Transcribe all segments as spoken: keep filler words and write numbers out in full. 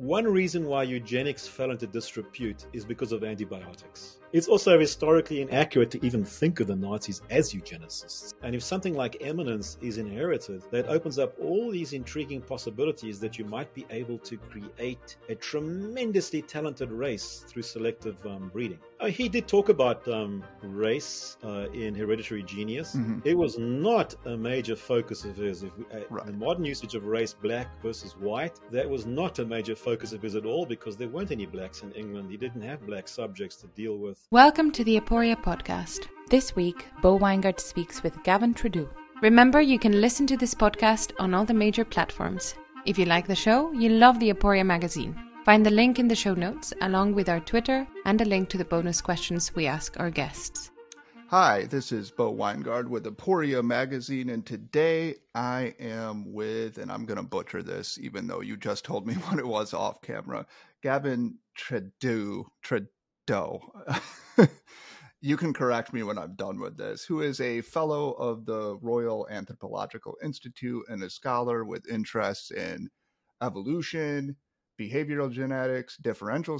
One reason why eugenics fell into disrepute is because of antibiotics. It's also historically inaccurate to even think of the Nazis as eugenicists. And if something like eminence is inherited, that opens up all these intriguing possibilities that you might be able to create a tremendously talented race through selective um, breeding. Uh, he did talk about um, race uh, in Hereditary Genius. Mm-hmm. It was not a major focus of his. If we, uh, right. The modern usage of race, black versus white, that was not a major focus. focus of his at all because there weren't any blacks in England. He didn't have black subjects to deal with. Welcome to the Aporia Podcast. This week, Bo Weingard speaks with Gavan Tredoux. Remember, you can listen to this podcast on all the major platforms. If you like the show, you'll love the Aporia Magazine. Find the link in the show notes, along with our Twitter and a link to the bonus questions we ask our guests. Hi, this is Bo Weingard with Aporia Magazine, and today I am with, and I'm going to butcher this, even though you just told me what it was off camera, Gavan Tredoux. Tredoux. You can correct me when I'm done with this, who is a fellow of the Royal Anthropological Institute and a scholar with interests in evolution, behavioral genetics, differential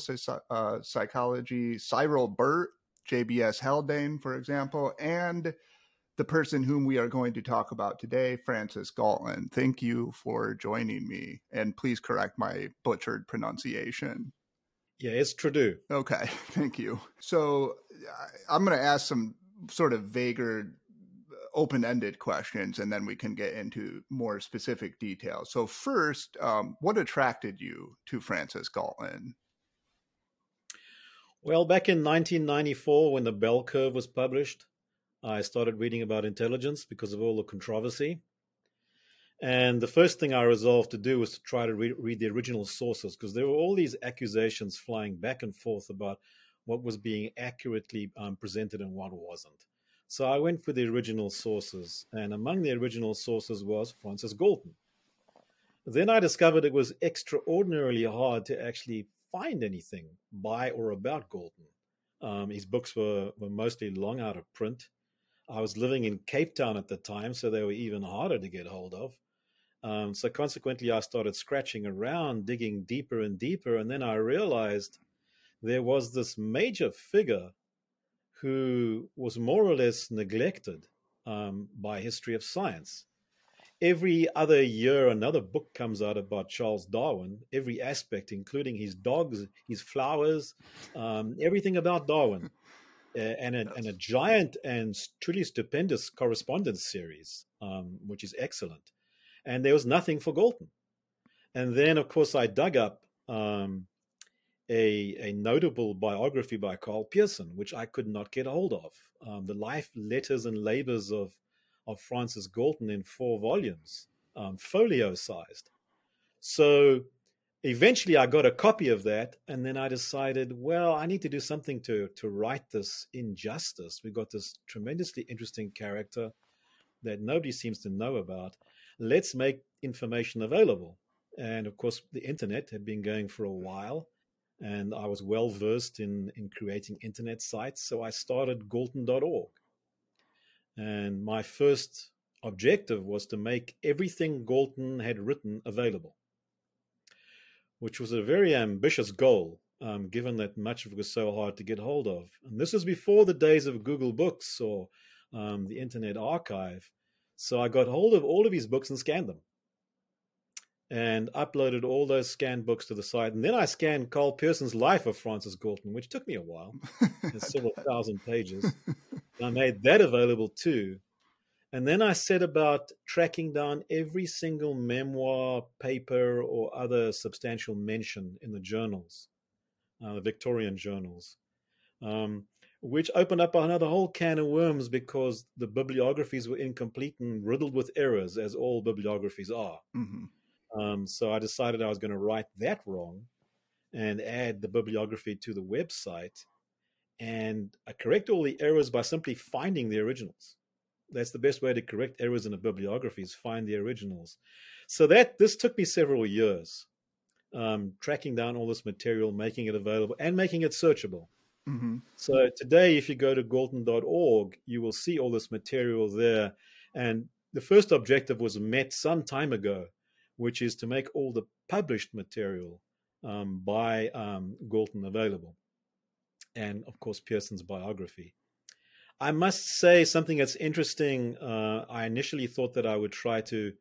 uh, psychology, Cyril Burt, J B S Haldane, for example, and the person whom we are going to talk about today, Francis Galton. Thank you for joining me, and please correct my butchered pronunciation. Yeah, it's Tredoux. Okay, thank you. So I'm going to ask some sort of vaguer, open-ended questions, and then we can get into more specific details. So first, um, what attracted you to Francis Galton? Well, back in nineteen ninety-four, when The Bell Curve was published, I started reading about intelligence because of all the controversy. And the first thing I resolved to do was to try to re- read the original sources, because there were all these accusations flying back and forth about what was being accurately um, presented and what wasn't. So I went for the original sources, and among the original sources was Francis Galton. Then I discovered it was extraordinarily hard to actually find anything by or about Galton. Um, his books were, were mostly long out of print. I was living in Cape Town at the time, so they were even harder to get hold of. Um, so consequently, I started scratching around, digging deeper and deeper, and then I realized there was this major figure who was more or less neglected um, by history of science. Every other year, another book comes out about Charles Darwin, every aspect, including his dogs, his flowers, um, everything about Darwin, uh, and, a, and a giant and truly stupendous correspondence series, um, which is excellent. And there was nothing for Galton. And then, of course, I dug up um, a, a notable biography by Carl Pearson, which I could not get a hold of, um, The Life, Letters, and Labors of of Francis Galton in four volumes, um, folio-sized. So eventually I got a copy of that, and then I decided, well, I need to do something to, to right this injustice. We've got this tremendously interesting character that nobody seems to know about. Let's make information available. And, of course, the Internet had been going for a while, and I was well-versed in, in creating Internet sites, so I started Galton dot org. And my first objective was to make everything Galton had written available, which was a very ambitious goal, um, given that much of it was so hard to get hold of. And this was before the days of Google Books or um, the Internet Archive. So I got hold of all of his books and scanned them and uploaded all those scanned books to the site. And then I scanned Carl Pearson's Life of Francis Galton, which took me a while, several thousand pages. I made that available too. And then I set about tracking down every single memoir, paper, or other substantial mention in the journals, uh, the Victorian journals, um, which opened up another whole can of worms because the bibliographies were incomplete and riddled with errors, as all bibliographies are. Mm-hmm. Um, so I decided I was going to right that wrong and add the bibliography to the website. And I correct all the errors by simply finding the originals. That's the best way to correct errors in a bibliography, is find the originals. So that this took me several years, um, tracking down all this material, making it available, and making it searchable. Mm-hmm. So today, if you go to Galton dot org, you will see all this material there. And the first objective was met some time ago, which is to make all the published material um, by um, Galton available, and of course Pearson's biography. I must say something that's interesting. Uh, I initially thought that I would try to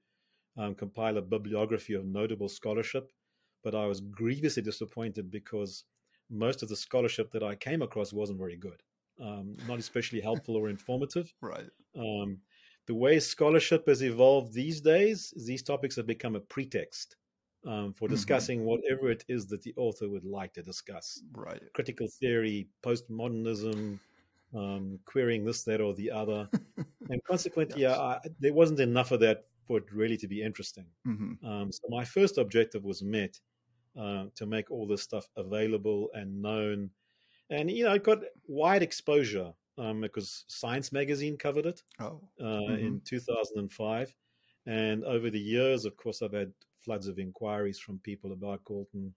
um, compile a bibliography of notable scholarship, but I was grievously disappointed because most of the scholarship that I came across wasn't very good, um, not especially helpful or informative. Right. Um, the way scholarship has evolved these days, these topics have become a pretext um, for discussing mm-hmm. whatever it is that the author would like to discuss. Right. Critical theory, postmodernism, um, querying this, that, or the other. And consequently, yes. I, there wasn't enough of that for it really to be interesting. Mm-hmm. Um, so my first objective was met. Uh, to make all this stuff available and known. And, you know, it got wide exposure um, because Science Magazine covered it oh. uh, mm-hmm. in two thousand five. And over the years, of course, I've had floods of inquiries from people about Galton.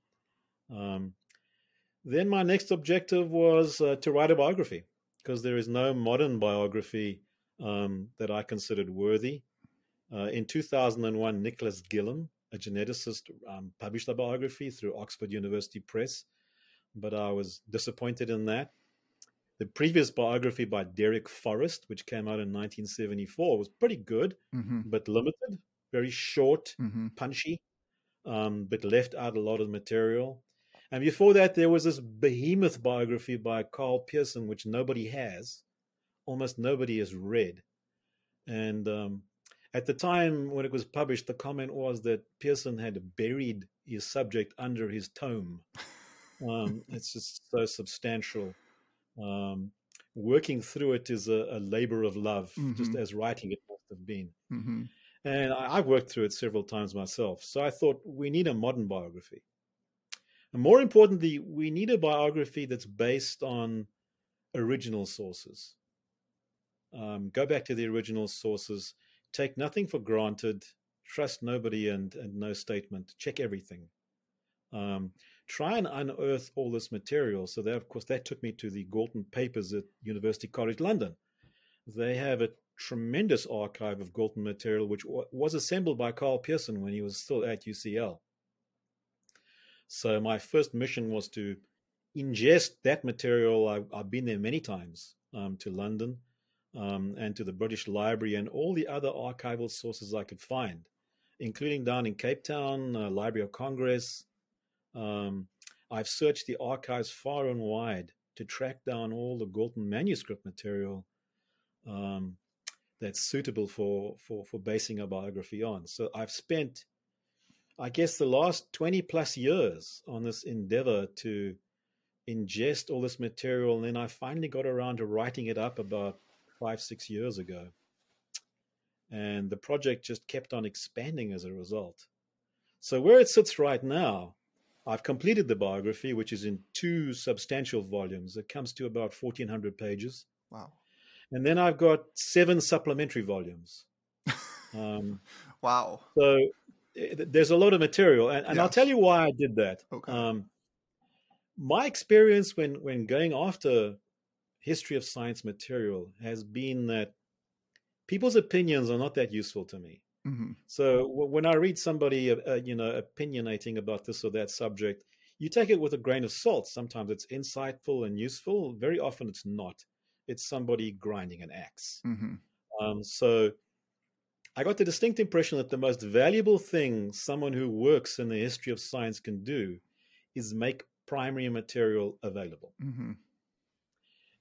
Um, then my next objective was uh, to write a biography, because there is no modern biography um, that I considered worthy. Uh, in two thousand one, Nicholas Gillum, a geneticist, um, published a biography through Oxford University Press, but I was disappointed in that. The previous biography by Derek Forrest, which came out in nineteen seventy-four, was pretty good, mm-hmm. but limited, very short, mm-hmm. punchy, um, but left out a lot of material. And before that, there was this behemoth biography by Carl Pearson, which nobody has, almost nobody has read. And, um, at the time when it was published, the comment was that Pearson had buried his subject under his tome. Um, it's just so substantial. Um, working through it is a, a labor of love, mm-hmm. just as writing it must have been. Mm-hmm. And I, I've worked through it several times myself. So I thought, we need a modern biography. And more importantly, we need a biography that's based on original sources. Um, go back to the original sources. Take nothing for granted, trust nobody and, and no statement, check everything. Um, try and unearth all this material. So that, of course, that took me to the Galton papers at University College London. They have a tremendous archive of Galton material, which w- was assembled by Carl Pearson when he was still at U C L. So my first mission was to ingest that material. I, I've been there many times um, to London. Um, and to the British Library and all the other archival sources I could find, including down in Cape Town, uh, Library of Congress. Um, I've searched the archives far and wide to track down all the Galton manuscript material um, that's suitable for, for, for basing a biography on. So I've spent, I guess, the last twenty plus years on this endeavor to ingest all this material, and then I finally got around to writing it up about five, six years ago. And the project just kept on expanding as a result. So where it sits right now, I've completed the biography, which is in two substantial volumes. It comes to about fourteen hundred pages. Wow. And then I've got seven supplementary volumes. Um, wow. So it, there's a lot of material. And, and yes. I'll tell you why I did that. Okay. Um, my experience when, when going after history of science material has been that people's opinions are not that useful to me. Mm-hmm. So w- when I read somebody, uh, you know, opinionating about this or that subject, you take it with a grain of salt. Sometimes it's insightful and useful. Very often it's not. It's somebody grinding an axe. Mm-hmm. Um, so I got the distinct impression that the most valuable thing someone who works in the history of science can do is make primary material available. Mm-hmm.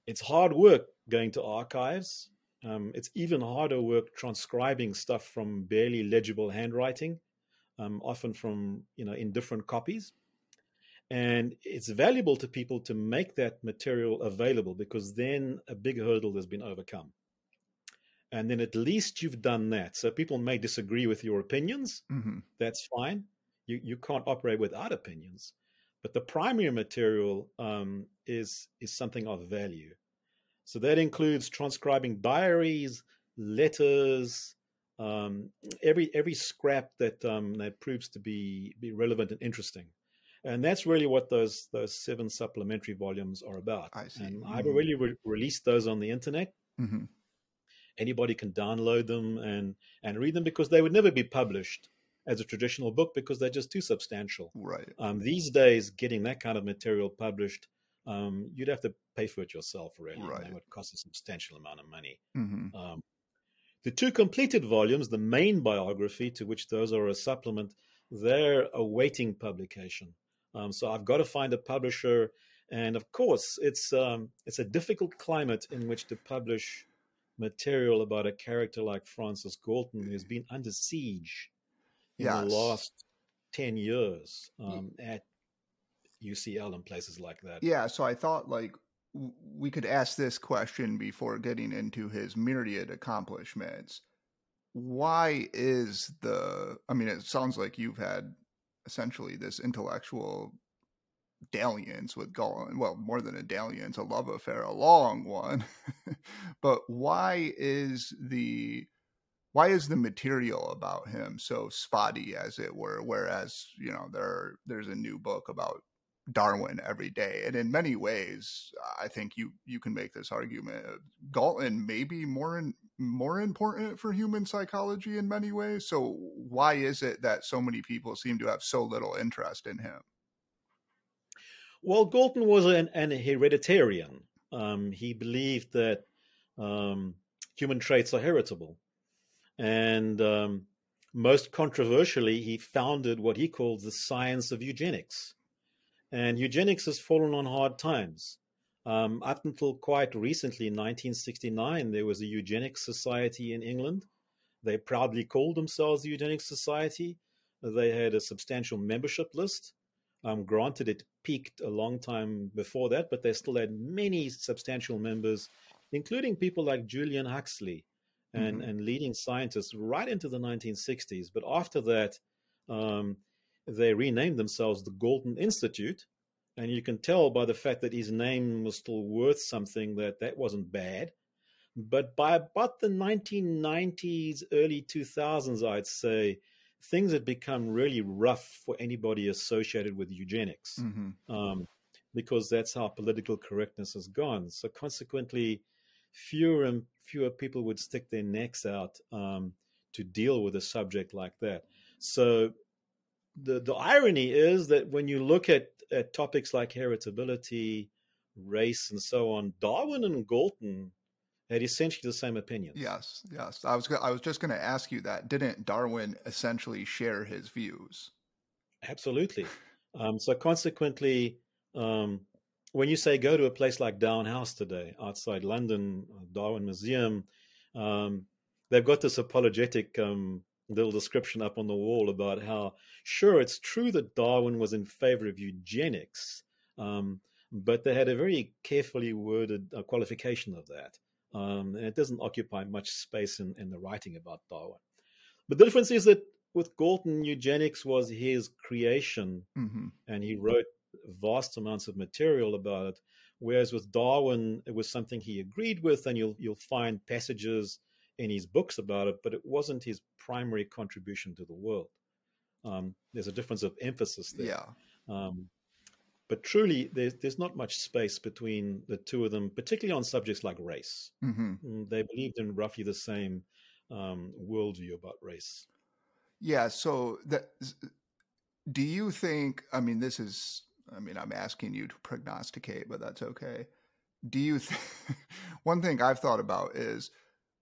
It's hard work going to archives. Um, it's even harder work transcribing stuff from barely legible handwriting, um, often from, you know, indifferent copies. And it's valuable to people to make that material available, because then a big hurdle has been overcome. And then at least you've done that. So people may disagree with your opinions. Mm-hmm. That's fine. You, you can't operate without opinions. But the primary material um, is, is something of value. So that includes transcribing diaries, letters, um, every every scrap that um, that proves to be, be relevant and interesting. And that's really what those those seven supplementary volumes are about. I see. And mm-hmm. I've already re- released those on the internet. Mm-hmm. Anybody can download them and, and read them, because they would never be published as a traditional book because they're just too substantial. Right. Um, these days, getting that kind of material published, um, you'd have to pay for it yourself, really. Right. And that would cost a substantial amount of money. Mm-hmm. Um, the two completed volumes, the main biography, to which those are a supplement, they're awaiting publication. Um, so I've got to find a publisher. And of course, it's um, it's a difficult climate in which to publish material about a character like Francis Galton, who's been under siege in yes. the last ten years um, at U C L and places like that. Yeah, so I thought like we could ask this question before getting into his myriad accomplishments. Why is the, I mean, it sounds like you've had essentially this intellectual dalliance with Galton, well, more than a dalliance, a love affair, a long one. But why is the why is the material about him so spotty, as it were? Whereas, you know, there there's a new book about Darwin every day, and in many ways, I think you you can make this argument: Galton may be more in, more important for human psychology in many ways. So why is it that so many people seem to have so little interest in him? Well, Galton was an, an hereditarian. Um, he believed that um, human traits are heritable. And um, most controversially, he founded what he called the science of eugenics. And eugenics has fallen on hard times. Um, up until quite recently, in nineteen sixty-nine, there was a Eugenics Society in England. They proudly called themselves the Eugenics Society. They had a substantial membership list. Um, granted, it peaked a long time before that, but they still had many substantial members, including people like Julian Huxley and, mm-hmm. and leading scientists right into the nineteen sixties. But after that, um, they renamed themselves the Galton Institute. And you can tell by the fact that his name was still worth something that that wasn't bad. But by about the nineteen nineties, early two thousands, I'd say, things had become really rough for anybody associated with eugenics, mm-hmm. um, because that's how political correctness has gone. So consequently, fewer and fewer people would stick their necks out um, to deal with a subject like that. So the, the irony is that when you look at, at topics like heritability, race, and so on, Darwin and Galton had essentially the same opinions. Yes, yes. I was I was just going to ask you that. Didn't Darwin essentially share his views? Absolutely. Um, so consequently, um, when you say go to a place like Down House today, outside London, Darwin Museum, um, they've got this apologetic um, little description up on the wall about how, sure, it's true that Darwin was in favor of eugenics, um, but they had a very carefully worded uh, qualification of that. Um, and it doesn't occupy much space in, in the writing about Darwin. But the difference is that with Galton, eugenics was his creation, mm-hmm. and he wrote vast amounts of material about it, whereas with Darwin, it was something he agreed with, and you'll you'll find passages in his books about it, but it wasn't his primary contribution to the world. Um, there's a difference of emphasis there. Yeah. Um, But truly, there's, there's not much space between the two of them, particularly on subjects like race. Mm-hmm. They believed in roughly the same um, worldview about race. Yeah. So that, do you think, I mean, this is, I mean, I'm asking you to prognosticate, but that's okay. Do you, th- one thing I've thought about is,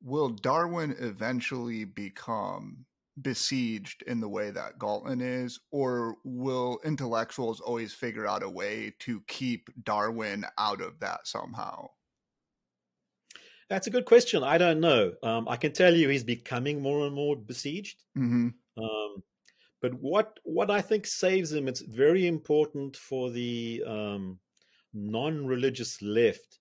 will Darwin eventually become besieged in the way that Galton is, or will intellectuals always figure out a way to keep Darwin out of that somehow? That's a good question. I don't know. Um, I can tell you he's becoming more and more besieged. Mm-hmm. Um, but what what I think saves him, it's very important for the um, non-religious left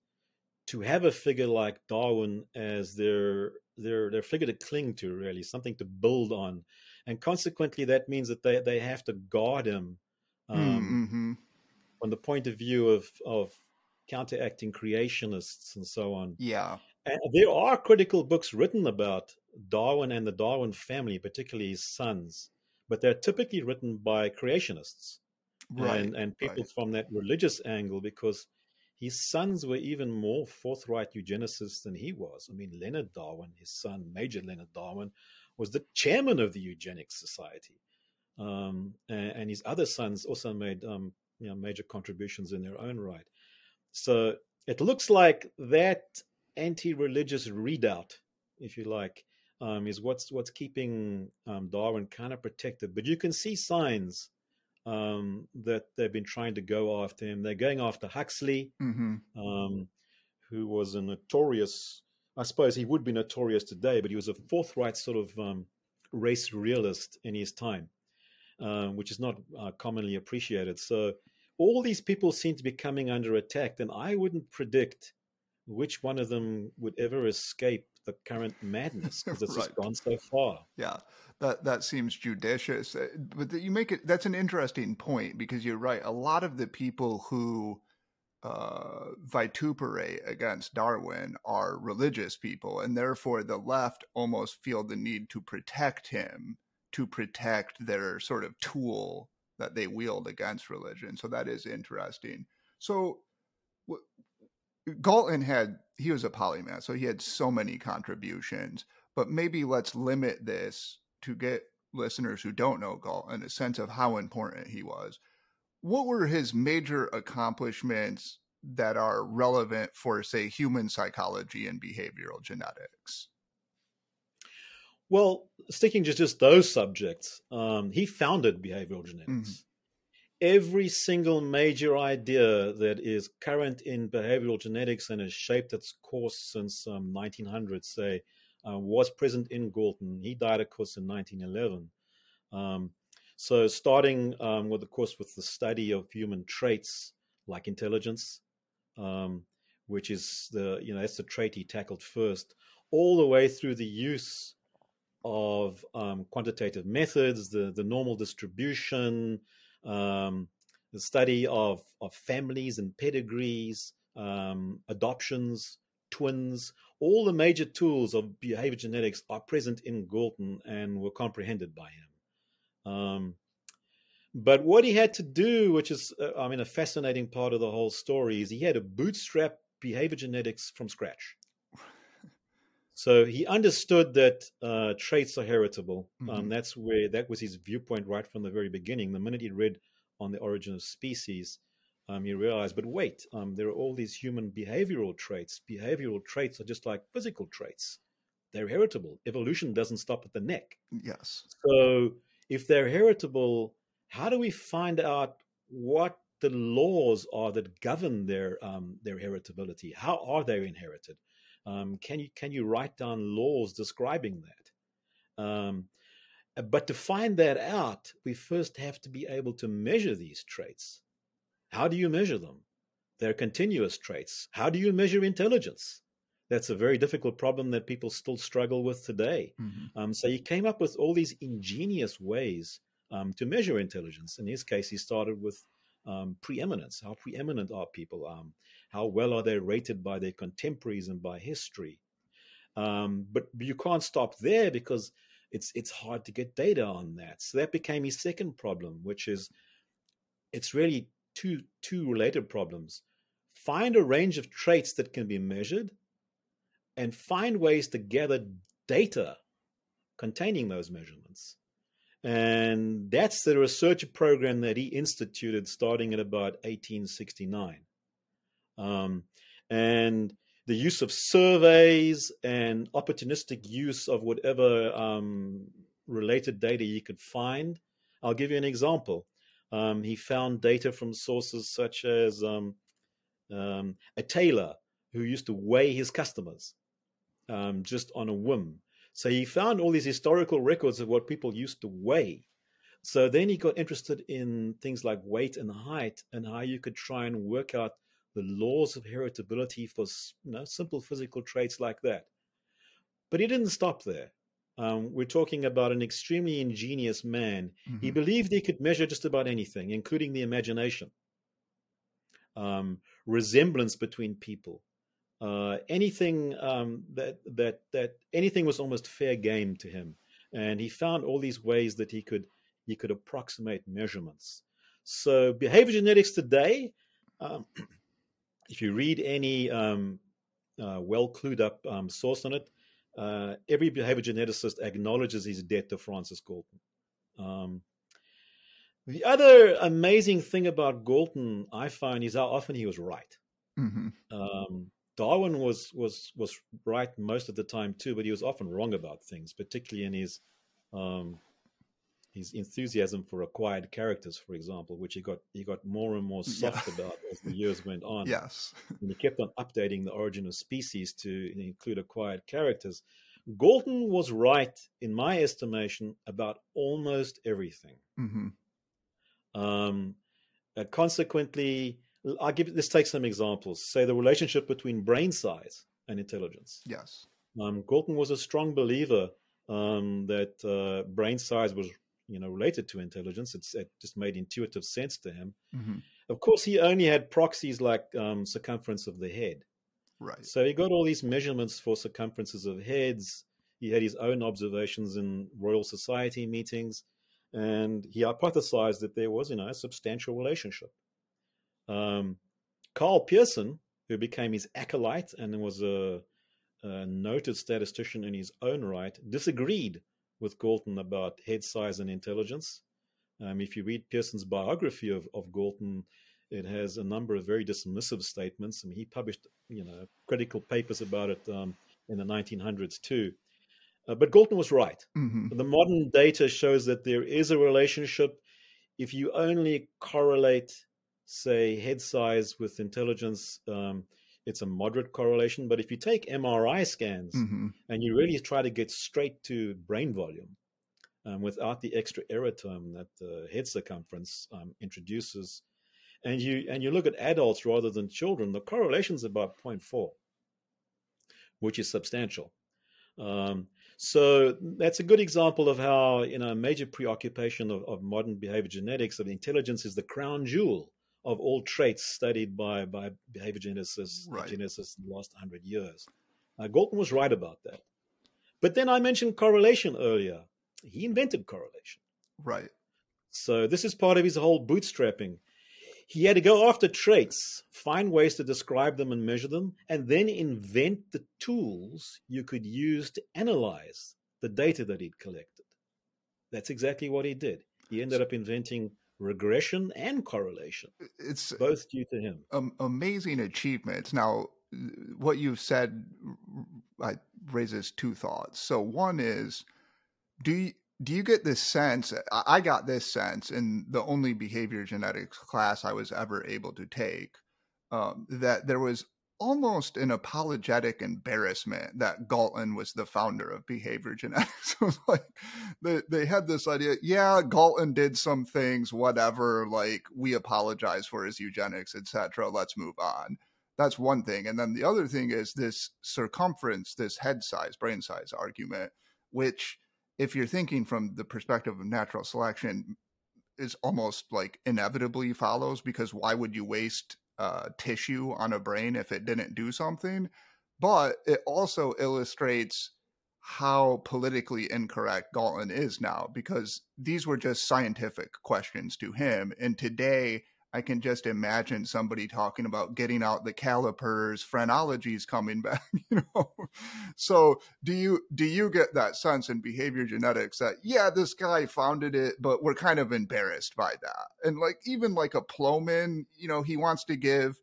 to have a figure like Darwin as their They're, they're a figure to cling to, really, something to build on. And consequently, that means that they, they have to guard him um, mm-hmm. on the point of view of, of counteracting creationists and so on. Yeah. And there are critical books written about Darwin and the Darwin family, particularly his sons, but they're typically written by creationists right, and, and people right. from that religious angle, because his sons were even more forthright eugenicists than he was. I mean, Leonard Darwin, his son, Major Leonard Darwin, was the chairman of the Eugenics Society. um, and, and his other sons also made um, you know, major contributions in their own right. So it looks like that anti-religious redoubt, if you like, um, is what's what's keeping um, Darwin kind of protected. But you can see signs um, that they've been trying to go after him. They're going after Huxley, mm-hmm. um, who was a notorious, I suppose he would be notorious today, but he was a forthright sort of um, race realist in his time, um, which is not uh, commonly appreciated. So all these people seem to be coming under attack, and I wouldn't predict which one of them would ever escape the current madness, because it's right. just gone so far. Yeah, that that seems judicious. But you make it, that's an interesting point, because you're right. A lot of the people who uh, vituperate against Darwin are religious people, and therefore the left almost feel the need to protect him, to protect their sort of tool that they wield against religion. So that is interesting. So w- Galton had, he was a polymath, so he had so many contributions, but maybe let's limit this to get listeners who don't know Galton a sense of how important he was. What were his major accomplishments that are relevant for, say, human psychology and behavioral genetics? Well, sticking to just those subjects, um, he founded behavioral genetics. Mm-hmm. Every single major idea that is current in behavioral genetics and has shaped its course since um, nineteen hundred, say, uh, was present in Galton. He died, of course, in nineteen eleven. Um, so starting um, with, of course, with the study of human traits like intelligence, um, which is the, you know, that's the trait he tackled first, all the way through the use of um, quantitative methods, the, the normal distribution, um the study of of families and pedigrees, um adoptions, twins. All the major tools of behavior genetics are present in Galton and were comprehended by him. Um but what he had to do, which is uh, i mean a fascinating part of the whole story, is he had to bootstrap behavior genetics from scratch. So he understood that uh, traits are heritable. Mm-hmm. Um, that's where, that was his viewpoint right from the very beginning. The minute he read on The Origin of Species, um, he realized, but wait, um, there are all these human behavioral traits. Behavioral traits are just like physical traits. They're heritable. Evolution doesn't stop at the neck. Yes. So if they're heritable, how do we find out what the laws are that govern their um, their heritability? How are they inherited? Um, can you can you write down laws describing that? Um, but to find that out, we first have to be able to measure these traits. How do you measure them? They're continuous traits. How do you measure intelligence? That's a very difficult problem that people still struggle with today. Mm-hmm. Um, so he came up with all these ingenious ways um, to measure intelligence. In his case, he started with Um, preeminence. How preeminent are people? Um, how well are they rated by their contemporaries and by history? Um, but you can't stop there, because it's it's hard to get data on that. So that became his second problem, which is, it's really two two related problems. Find a range of traits that can be measured, and find ways to gather data containing those measurements. And that's the research program that he instituted starting at about eighteen sixty-nine. Um, and the use of surveys and opportunistic use of whatever um, related data you could find. I'll give you an example. Um, he found data from sources such as um, um, a tailor who used to weigh his customers um, just on a whim. So he found all these historical records of what people used to weigh. So then he got interested in things like weight and height, and how you could try and work out the laws of heritability for, you know, simple physical traits like that. But he didn't stop there. Um, we're talking about an extremely ingenious man. Mm-hmm. He believed he could measure just about anything, including the imagination, um, resemblance between people. Uh, anything um, that that that anything was almost fair game to him, and he found all these ways that he could he could approximate measurements. So behavior genetics today, um, if you read any um, uh, well clued up um, source on it, uh, every behavior geneticist acknowledges his debt to Francis Galton. Um, The other amazing thing about Galton, I find, is how often he was right. Mm-hmm. Um, Darwin was was was right most of the time too, but he was often wrong about things, particularly in his um, his enthusiasm for acquired characters, for example, which he got he got more and more soft yeah. about as the years went on. Yes, and he kept on updating the Origin of Species to include acquired characters. Galton was right, in my estimation, about almost everything. Mm-hmm. Um, uh, consequently, I'll give. Let's take some examples. Say the relationship between brain size and intelligence. Yes, um, Galton was a strong believer um, that uh, brain size was, you know, related to intelligence. It's, it just made intuitive sense to him. Mm-hmm. Of course, he only had proxies like um, circumference of the head. Right. So he got all these measurements for circumferences of heads. He had his own observations in Royal Society meetings, and he hypothesized that there was, you know, a substantial relationship. Um, Carl Pearson, who became his acolyte and was a, a noted statistician in his own right, disagreed with Galton about head size and intelligence. Um, if you read Pearson's biography of, of Galton, it has a number of very dismissive statements. I mean, he published, you know, critical papers about it um, in the nineteen hundreds too. Uh, but Galton was right. Mm-hmm. The modern data shows that there is a relationship. If you only correlate, say, head size with intelligence, um, it's a moderate correlation. But if you take M R I scans mm-hmm. and you really try to get straight to brain volume um, without the extra error term that the head circumference um, introduces, and you and you look at adults rather than children, the correlation's about zero point four, which is substantial. Um, so that's a good example of how, you know, a major preoccupation of, of modern behavior genetics, of intelligence, is the crown jewel of all traits studied by, by behavior geneticists, right. geneticists in the last hundred years. Uh, Galton was right about that. But then I mentioned correlation earlier. He invented correlation. Right. So this is part of his whole bootstrapping. He had to go after traits, find ways to describe them and measure them, and then invent the tools you could use to analyze the data that he'd collected. That's exactly what he did. He ended up inventing regression and correlation. It's both due to him. Um, amazing achievements. Now, what you've said I, raises two thoughts. So one is, do you, Do you get this sense? I got this sense in the only behavior genetics class I was ever able to take, um, that there was almost an apologetic embarrassment that Galton was the founder of behavior genetics. It was like they, they had this idea, yeah, Galton did some things, whatever, like we apologize for his eugenics, et cetera. Let's move on. That's one thing. And then the other thing is this circumference, this head size, brain size argument, which, if you're thinking from the perspective of natural selection, is almost like inevitably follows, because why would you waste uh, tissue on a brain if it didn't do something? But it also illustrates how politically incorrect Galton is now, because these were just scientific questions to him. And today I can just imagine somebody talking about getting out the calipers, phrenology's coming back, you know. So do you do you get that sense in behavior genetics that, yeah, this guy founded it, but we're kind of embarrassed by that? And like, even like a Plowman, you know, he wants to give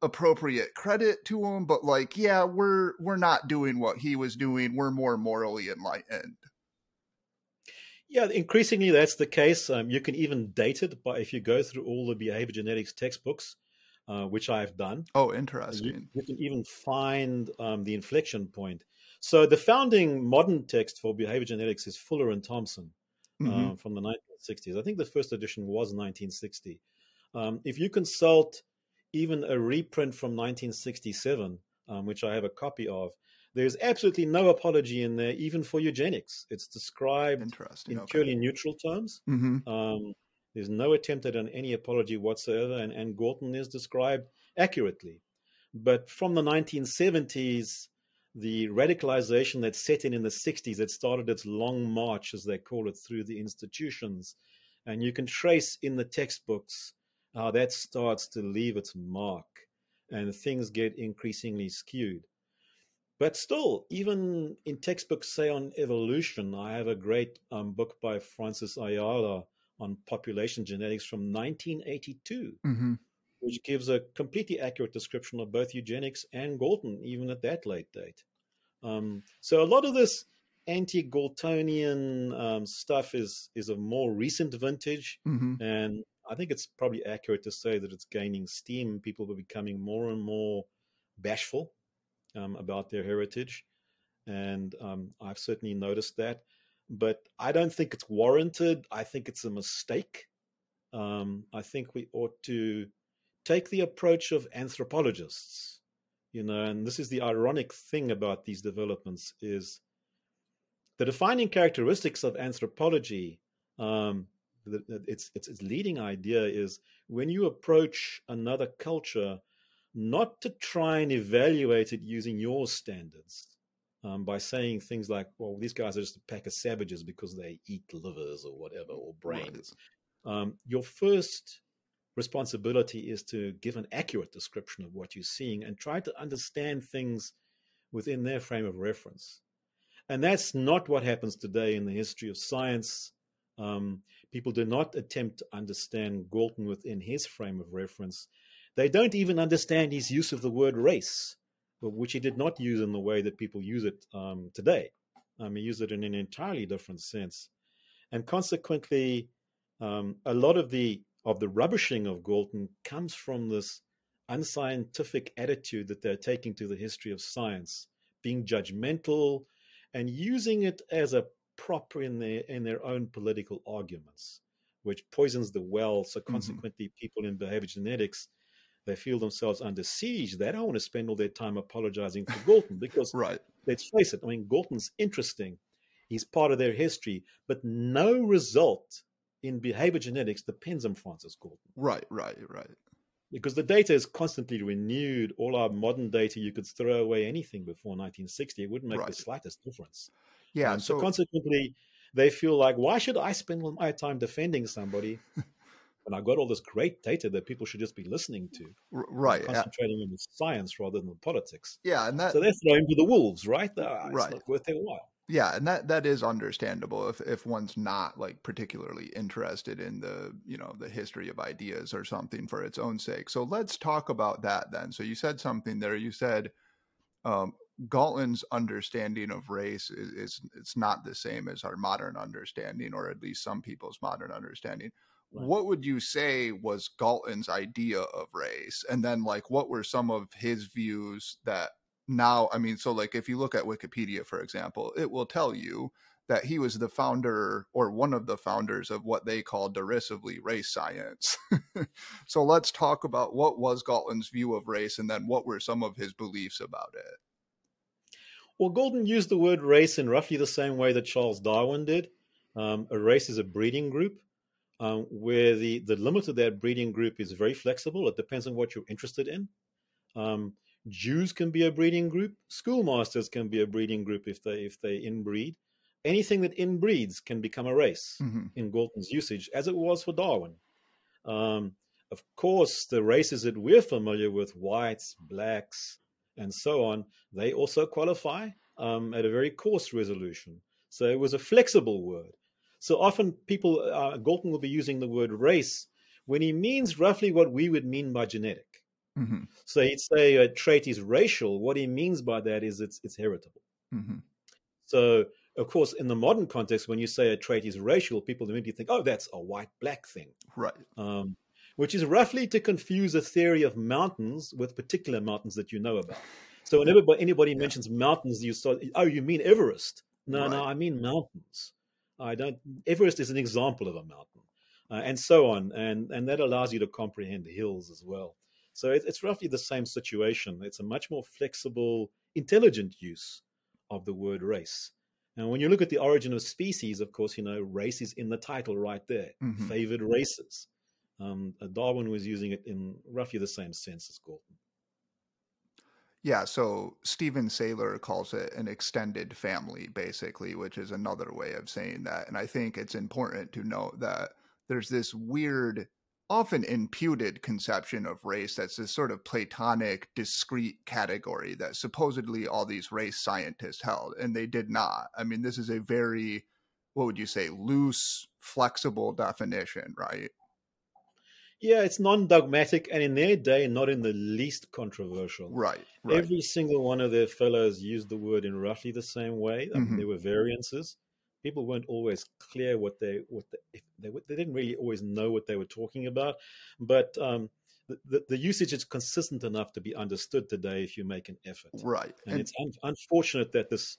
appropriate credit to him, but like, yeah, we're we're not doing what he was doing. We're more morally enlightened. Yeah, increasingly that's the case. Um, you can even date it, but if you go through all the behavior genetics textbooks, uh, which I've done. Oh, interesting. You, you can even find um, the inflection point. So the founding modern text for behavior genetics is Fuller and Thompson mm-hmm. uh, from the nineteen sixties. I think the first edition was nineteen sixty. Um, if you consult even a reprint from nineteen sixty-seven, um, which I have a copy of, there's absolutely no apology in there, even for eugenics. It's described in okay. purely neutral terms. Mm-hmm. Um, there's no attempt at an, any apology whatsoever, and, and Galton is described accurately. But from the nineteen seventies, the radicalization that set in in the sixties, it started its long march, as they call it, through the institutions. And you can trace in the textbooks how that starts to leave its mark, and things get increasingly skewed. But still, even in textbooks, say, on evolution, I have a great um, book by Francis Ayala on population genetics from nineteen eighty-two, mm-hmm. which gives a completely accurate description of both eugenics and Galton, even at that late date. Um, so a lot of this anti-Galtonian um, stuff is is of more recent vintage, mm-hmm. and I think it's probably accurate to say that it's gaining steam. People are becoming more and more bashful um, about their heritage, and um, I've certainly noticed that. But I don't think it's warranted. I think it's a mistake. Um, I think we ought to take the approach of anthropologists, you know, and this is the ironic thing about these developments is the defining characteristics of anthropology, um, the, the, its, its, its leading idea is when you approach another culture, not to try and evaluate it using your standards. Um, by saying things like, well, these guys are just a pack of savages because they eat livers or whatever, or brains. Um, your first responsibility is to give an accurate description of what you're seeing and try to understand things within their frame of reference. And that's not what happens today in the history of science. Um, people do not attempt to understand Galton within his frame of reference. They don't even understand his use of the word race, which he did not use in the way that people use it um, today. Um, he used it in an entirely different sense. And consequently, um, a lot of the of the rubbishing of Galton comes from this unscientific attitude that they're taking to the history of science, being judgmental and using it as a prop in their, in their own political arguments, which poisons the well. So consequently, mm-hmm. people in behavior genetics, they feel themselves under siege. They don't want to spend all their time apologizing for Galton because, right. let's face it, I mean, Galton's interesting. He's part of their history, but no result in behavior genetics depends on Francis Galton. Right, right, right. Because the data is constantly renewed. All our modern data, you could throw away anything before nineteen sixty. It wouldn't make right. the slightest difference. Yeah. Um, so, so consequently, they feel like, why should I spend all my time defending somebody? And I got all this great data that people should just be listening to, right? Concentrating uh, on the science rather than the politics. Yeah, and that, so they're thrown to the wolves, right? It's right. not worth their while. Yeah, and that that is understandable if if one's not like particularly interested in the you know the history of ideas or something for its own sake. So let's talk about that then. So you said something there. You said um, Galton's understanding of race is, is it's not the same as our modern understanding, or at least some people's modern understanding. Right. What would you say was Galton's idea of race? And then like, what were some of his views that now, I mean, so like, if you look at Wikipedia, for example, it will tell you that he was the founder or one of the founders of what they call derisively race science. So let's talk about what was Galton's view of race and then what were some of his beliefs about it? Well, Galton used the word race in roughly the same way that Charles Darwin did. Um, a race is a breeding group. Um, where the, the limit of that breeding group is very flexible. It depends on what you're interested in. Um, Jews can be a breeding group. Schoolmasters can be a breeding group if they if they inbreed. Anything that inbreeds can become a race mm-hmm. in Galton's usage, as it was for Darwin. Um, of course, the races that we're familiar with, whites, blacks, and so on, they also qualify um, at a very coarse resolution. So it was a flexible word. So often people, uh, Galton will be using the word race when he means roughly what we would mean by genetic. Mm-hmm. So he'd say a trait is racial. What he means by that is it's, it's heritable. Mm-hmm. So, of course, in the modern context, when you say a trait is racial, people immediately think, oh, that's a white-black thing. Right. Um, which is roughly to confuse a theory of mountains with particular mountains that you know about. So whenever anybody yeah. mentions mountains, you start, oh, you mean Everest? No, right. no, I mean mountains. I don't, Everest is an example of a mountain, uh, and so on. And, and that allows you to comprehend hills as well. So it, it's roughly the same situation. It's a much more flexible, intelligent use of the word race. And when you look at the origin of species, of course, you know, race is in the title right there, mm-hmm. favored races. Um, Darwin was using it in roughly the same sense as Galton. Yeah, so Stephen Saylor calls it an extended family, basically, which is another way of saying that. And I think it's important to note that there's this weird, often imputed conception of race that's this sort of Platonic, discrete category that supposedly all these race scientists held, and they did not. I mean, this is a very what would you say, loose, flexible definition, right? Yeah, it's non-dogmatic, and in their day, not in the least controversial. Right, right. Every single one of their fellows used the word in roughly the same way. I mean, mm-hmm. There were variances. People weren't always clear what they what they, they they didn't really always know what they were talking about, but um, the the usage is consistent enough to be understood today if you make an effort. Right, and, and it's un unfortunate that this.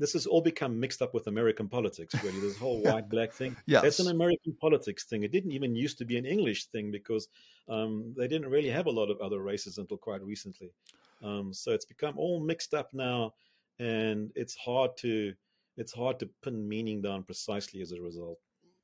This has all become mixed up with American politics, really. This whole white, black thing. Yes. That's an American politics thing. It didn't even used to be an English thing because um, they didn't really have a lot of other races until quite recently. Um, so it's become all mixed up now, and it's hard to it's hard to pin meaning down precisely as a result.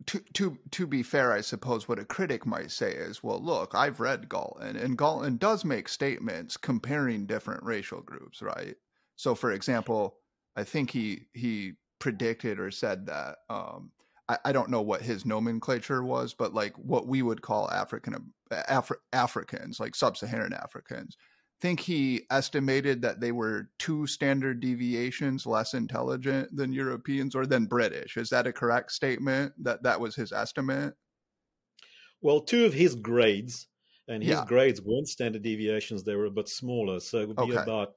To, to, to be fair, I suppose what a critic might say is, well, look, I've read Galton, and Galton does make statements comparing different racial groups, right? So, for example, I think he he predicted or said that um, I, I don't know what his nomenclature was, but like what we would call African Afri Africans, like sub-Saharan Africans. I think he estimated that they were two standard deviations less intelligent than Europeans or than British. Is that a correct statement? That that was his estimate? Well, two of his grades, and his yeah. grades weren't standard deviations; they were a bit smaller, so it would be okay. about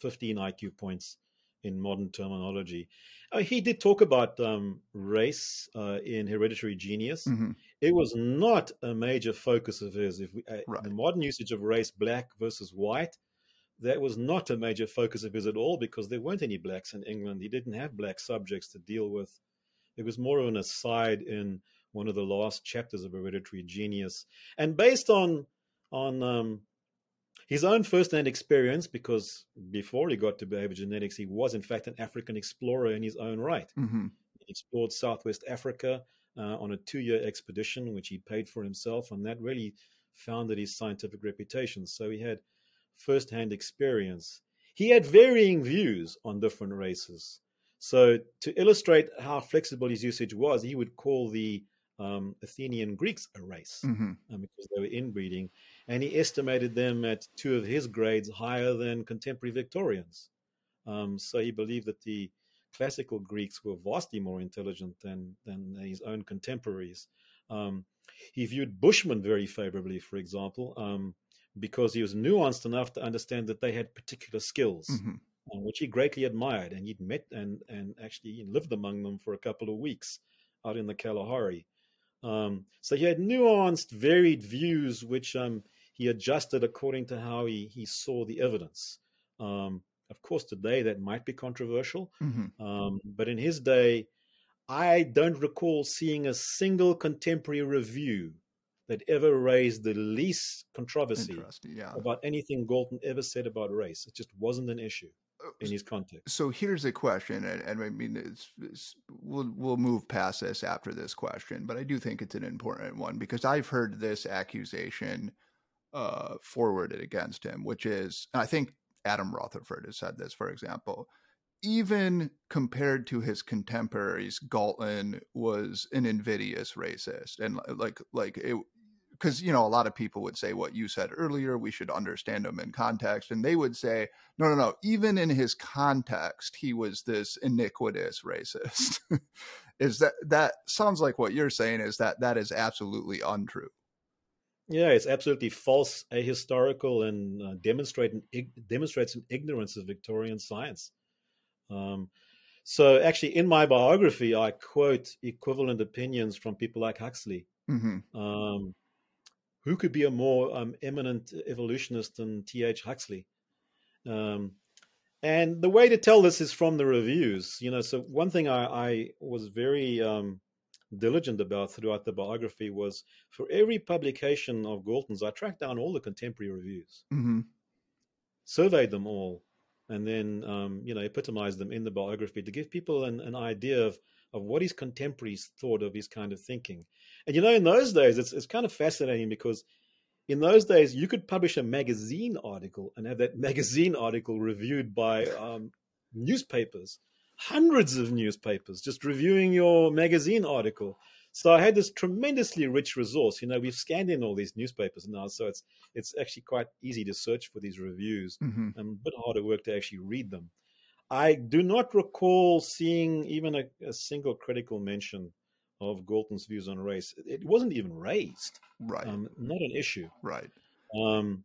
fifteen I Q points. In modern terminology. Uh, he did talk about um, race uh, in Hereditary Genius. Mm-hmm. It was not a major focus of his. If we, uh, right. The modern usage of race, black versus white, that was not a major focus of his at all because there weren't any blacks in England. He didn't have black subjects to deal with. It was more of an aside in one of the last chapters of Hereditary Genius. And based on on um, his own first-hand experience, because before he got to behavior genetics, he was, in fact, an African explorer in his own right. Mm-hmm. He explored Southwest Africa uh, on a two-year expedition, which he paid for himself, and that really founded his scientific reputation. So he had first-hand experience. He had varying views on different races. So to illustrate how flexible his usage was, he would call the Um, Athenian Greeks a race mm-hmm. um, because they were inbreeding, and he estimated them at two of his grades higher than contemporary Victorians. Um, so he believed that the classical Greeks were vastly more intelligent than than his own contemporaries. Um, he viewed Bushmen very favorably, for example, um, because he was nuanced enough to understand that they had particular skills, mm-hmm. um, which he greatly admired, and he'd met and and actually lived among them for a couple of weeks out in the Kalahari. Um, so he had nuanced, varied views, which um, he adjusted according to how he, he saw the evidence. Um, of course, today that might be controversial, mm-hmm. um, but in his day, I don't recall seeing a single contemporary review that ever raised the least controversy yeah. about anything Galton ever said about race. It just wasn't an issue in his context. So here's a question, and, and I mean, it's, it's, we'll, we'll move past this after this question, but I do think it's an important one because I've heard this accusation uh, forwarded against him, which is, and I think Adam Rutherford has said this, for example, even compared to his contemporaries, Galton was an invidious racist. And like, like it, because, you know, a lot of people would say what you said earlier, we should understand him in context. And they would say, no, no, no, even in his context, he was this iniquitous racist. Is that, that sounds like what you're saying is that that is absolutely untrue. Yeah, it's absolutely false, ahistorical, and uh, demonstrate an ig demonstrates an ignorance of Victorian science. Um, so actually in my biography, I quote equivalent opinions from people like Huxley. Mm-hmm. um, Who could be a more um, eminent evolutionist than T H Huxley? Um, and the way to tell this is from the reviews. You know, so one thing I, I was very um, diligent about throughout the biography was for every publication of Galton's, I tracked down all the contemporary reviews, mm-hmm. surveyed them all, and then, um, you know, epitomized them in the biography to give people an, an idea of of what his contemporaries thought of his kind of thinking. And, you know, in those days, it's, it's kind of fascinating because in those days, you could publish a magazine article and have that magazine article reviewed by um, newspapers, hundreds of newspapers just reviewing your magazine article. So I had this tremendously rich resource. You know, we've scanned in all these newspapers now, so it's, it's actually quite easy to search for these reviews, mm-hmm. and a bit harder work to actually read them. I do not recall seeing even a, a single critical mention of Galton's views on race. It wasn't even raised. Right. Um, not an issue. Right. Um,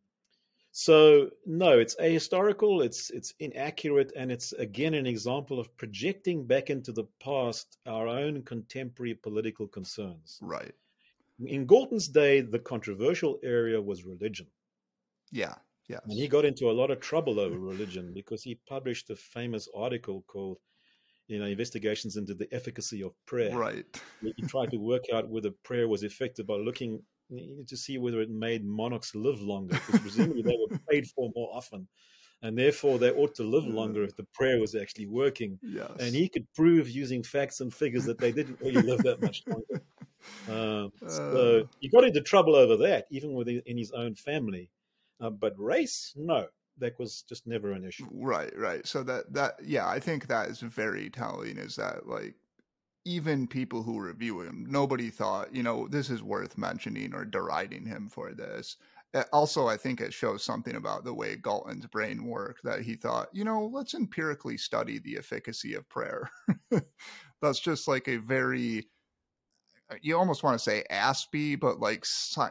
so, no, it's ahistorical, it's it's inaccurate, and it's, again, an example of projecting back into the past our own contemporary political concerns. Right. In Galton's day, the controversial area was religion. Yeah, yeah. And he got into a lot of trouble over religion because he published a famous article called, you know, Investigations into the Efficacy of Prayer. Right. He tried to work out whether prayer was effective by looking to see whether it made monarchs live longer, because presumably they were prayed for more often, and therefore they ought to live longer if the prayer was actually working. Yes. And he could prove using facts and figures that they didn't really live that much longer. Uh, uh, so he got into trouble over that, even within in his own family. Uh, but race, no, that was just never an issue. Right, right. So that that yeah, I think that is very telling. Is that like, even people who review him, nobody thought, you know, this is worth mentioning or deriding him for this. Also, I think it shows something about the way Galton's brain worked, that he thought, you know, let's empirically study the efficacy of prayer. That's just like a very, you almost want to say aspy, but like,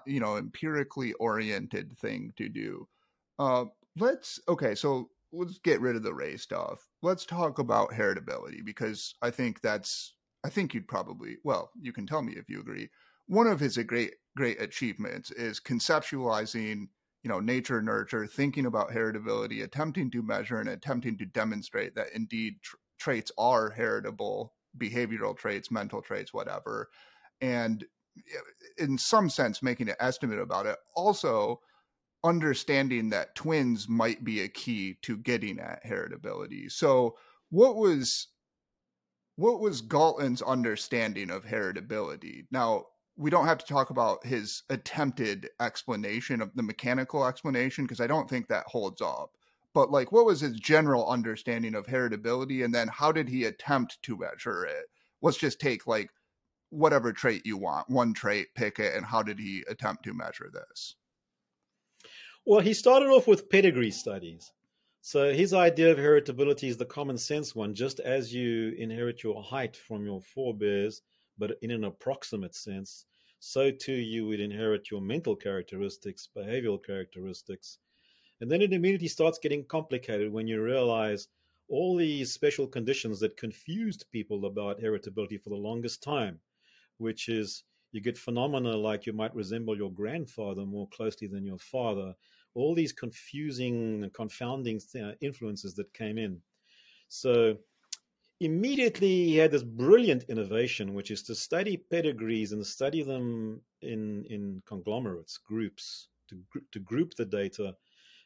you know, empirically oriented thing to do. Uh, let's, okay, so let's get rid of the race stuff. Let's talk about heritability, because I think that's, I think you'd probably, well, you can tell me if you agree. One of his great, great achievements is conceptualizing, you know, nature, nurture, thinking about heritability, attempting to measure and attempting to demonstrate that indeed tra- traits are heritable, behavioral traits, mental traits, whatever. And in some sense, making an estimate about it. Also, understanding that twins might be a key to getting at heritability. So what was... What was Galton's understanding of heritability? Now, we don't have to talk about his attempted explanation of the mechanical explanation, because I don't think that holds up. But like, what was his general understanding of heritability? And then how did he attempt to measure it? Let's just take like whatever trait you want, one trait, pick it. And how did he attempt to measure this? Well, he started off with pedigree studies. So his idea of heritability is the common sense one, just as you inherit your height from your forebears, but in an approximate sense, so too you would inherit your mental characteristics, behavioral characteristics. And then it immediately starts getting complicated when you realize all these special conditions that confused people about heritability for the longest time, which is you get phenomena like you might resemble your grandfather more closely than your father, all these confusing, confounding influences that came in. So immediately he had this brilliant innovation, which is to study pedigrees and study them in, in conglomerates, groups, to, to group the data.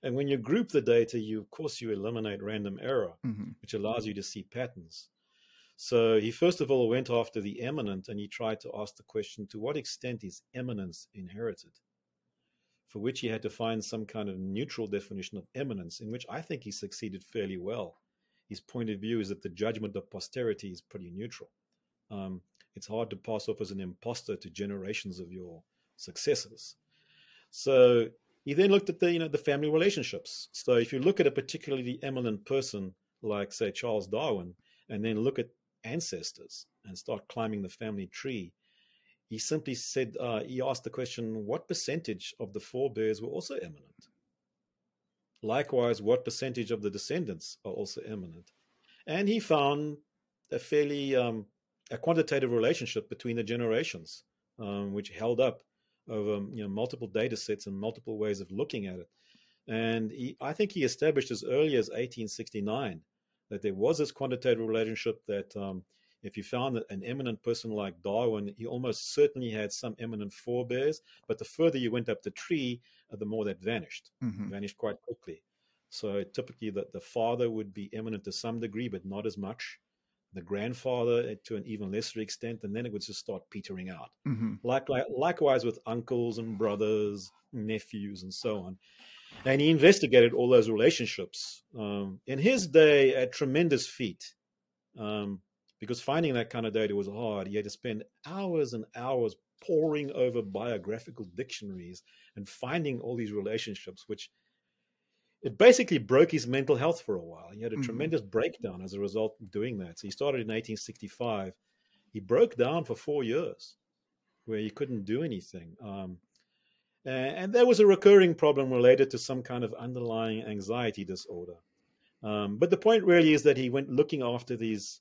And when you group the data, you, of course, you eliminate random error, mm-hmm. which allows you to see patterns. So he first of all went after the eminent, and he tried to ask the question, to what extent is eminence inherited? For which he had to find some kind of neutral definition of eminence, in which I think he succeeded fairly well. His point of view is that the judgment of posterity is pretty neutral. Um, it's hard to pass off as an imposter to generations of your successors. So he then looked at the, you know, the family relationships. So if you look at a particularly eminent person, like, say, Charles Darwin, and then look at ancestors and start climbing the family tree, he simply said, uh, he asked the question, what percentage of the forebears were also eminent? Likewise, what percentage of the descendants are also eminent? And he found a fairly, um, a quantitative relationship between the generations, um, which held up over, you know, multiple data sets and multiple ways of looking at it. And he, I think he established as early as eighteen sixty-nine that there was this quantitative relationship that, um, if you found an eminent person like Darwin, he almost certainly had some eminent forebears, but the further you went up the tree, the more that vanished, mm-hmm. vanished quite quickly. So typically the, the father would be eminent to some degree, but not as much. The grandfather to an even lesser extent, and then it would just start petering out. Mm-hmm. Like, like, likewise with uncles and brothers, nephews and so on. And he investigated all those relationships. Um, in his day, a tremendous feat. Um, Because finding that kind of data was hard. He had to spend hours and hours poring over biographical dictionaries and finding all these relationships, which it basically broke his mental health for a while. He had a mm-hmm. tremendous breakdown as a result of doing that. So he started in eighteen sixty-five. He broke down for four years where he couldn't do anything. Um, and there was a recurring problem related to some kind of underlying anxiety disorder. Um, but the point really is that he went looking after these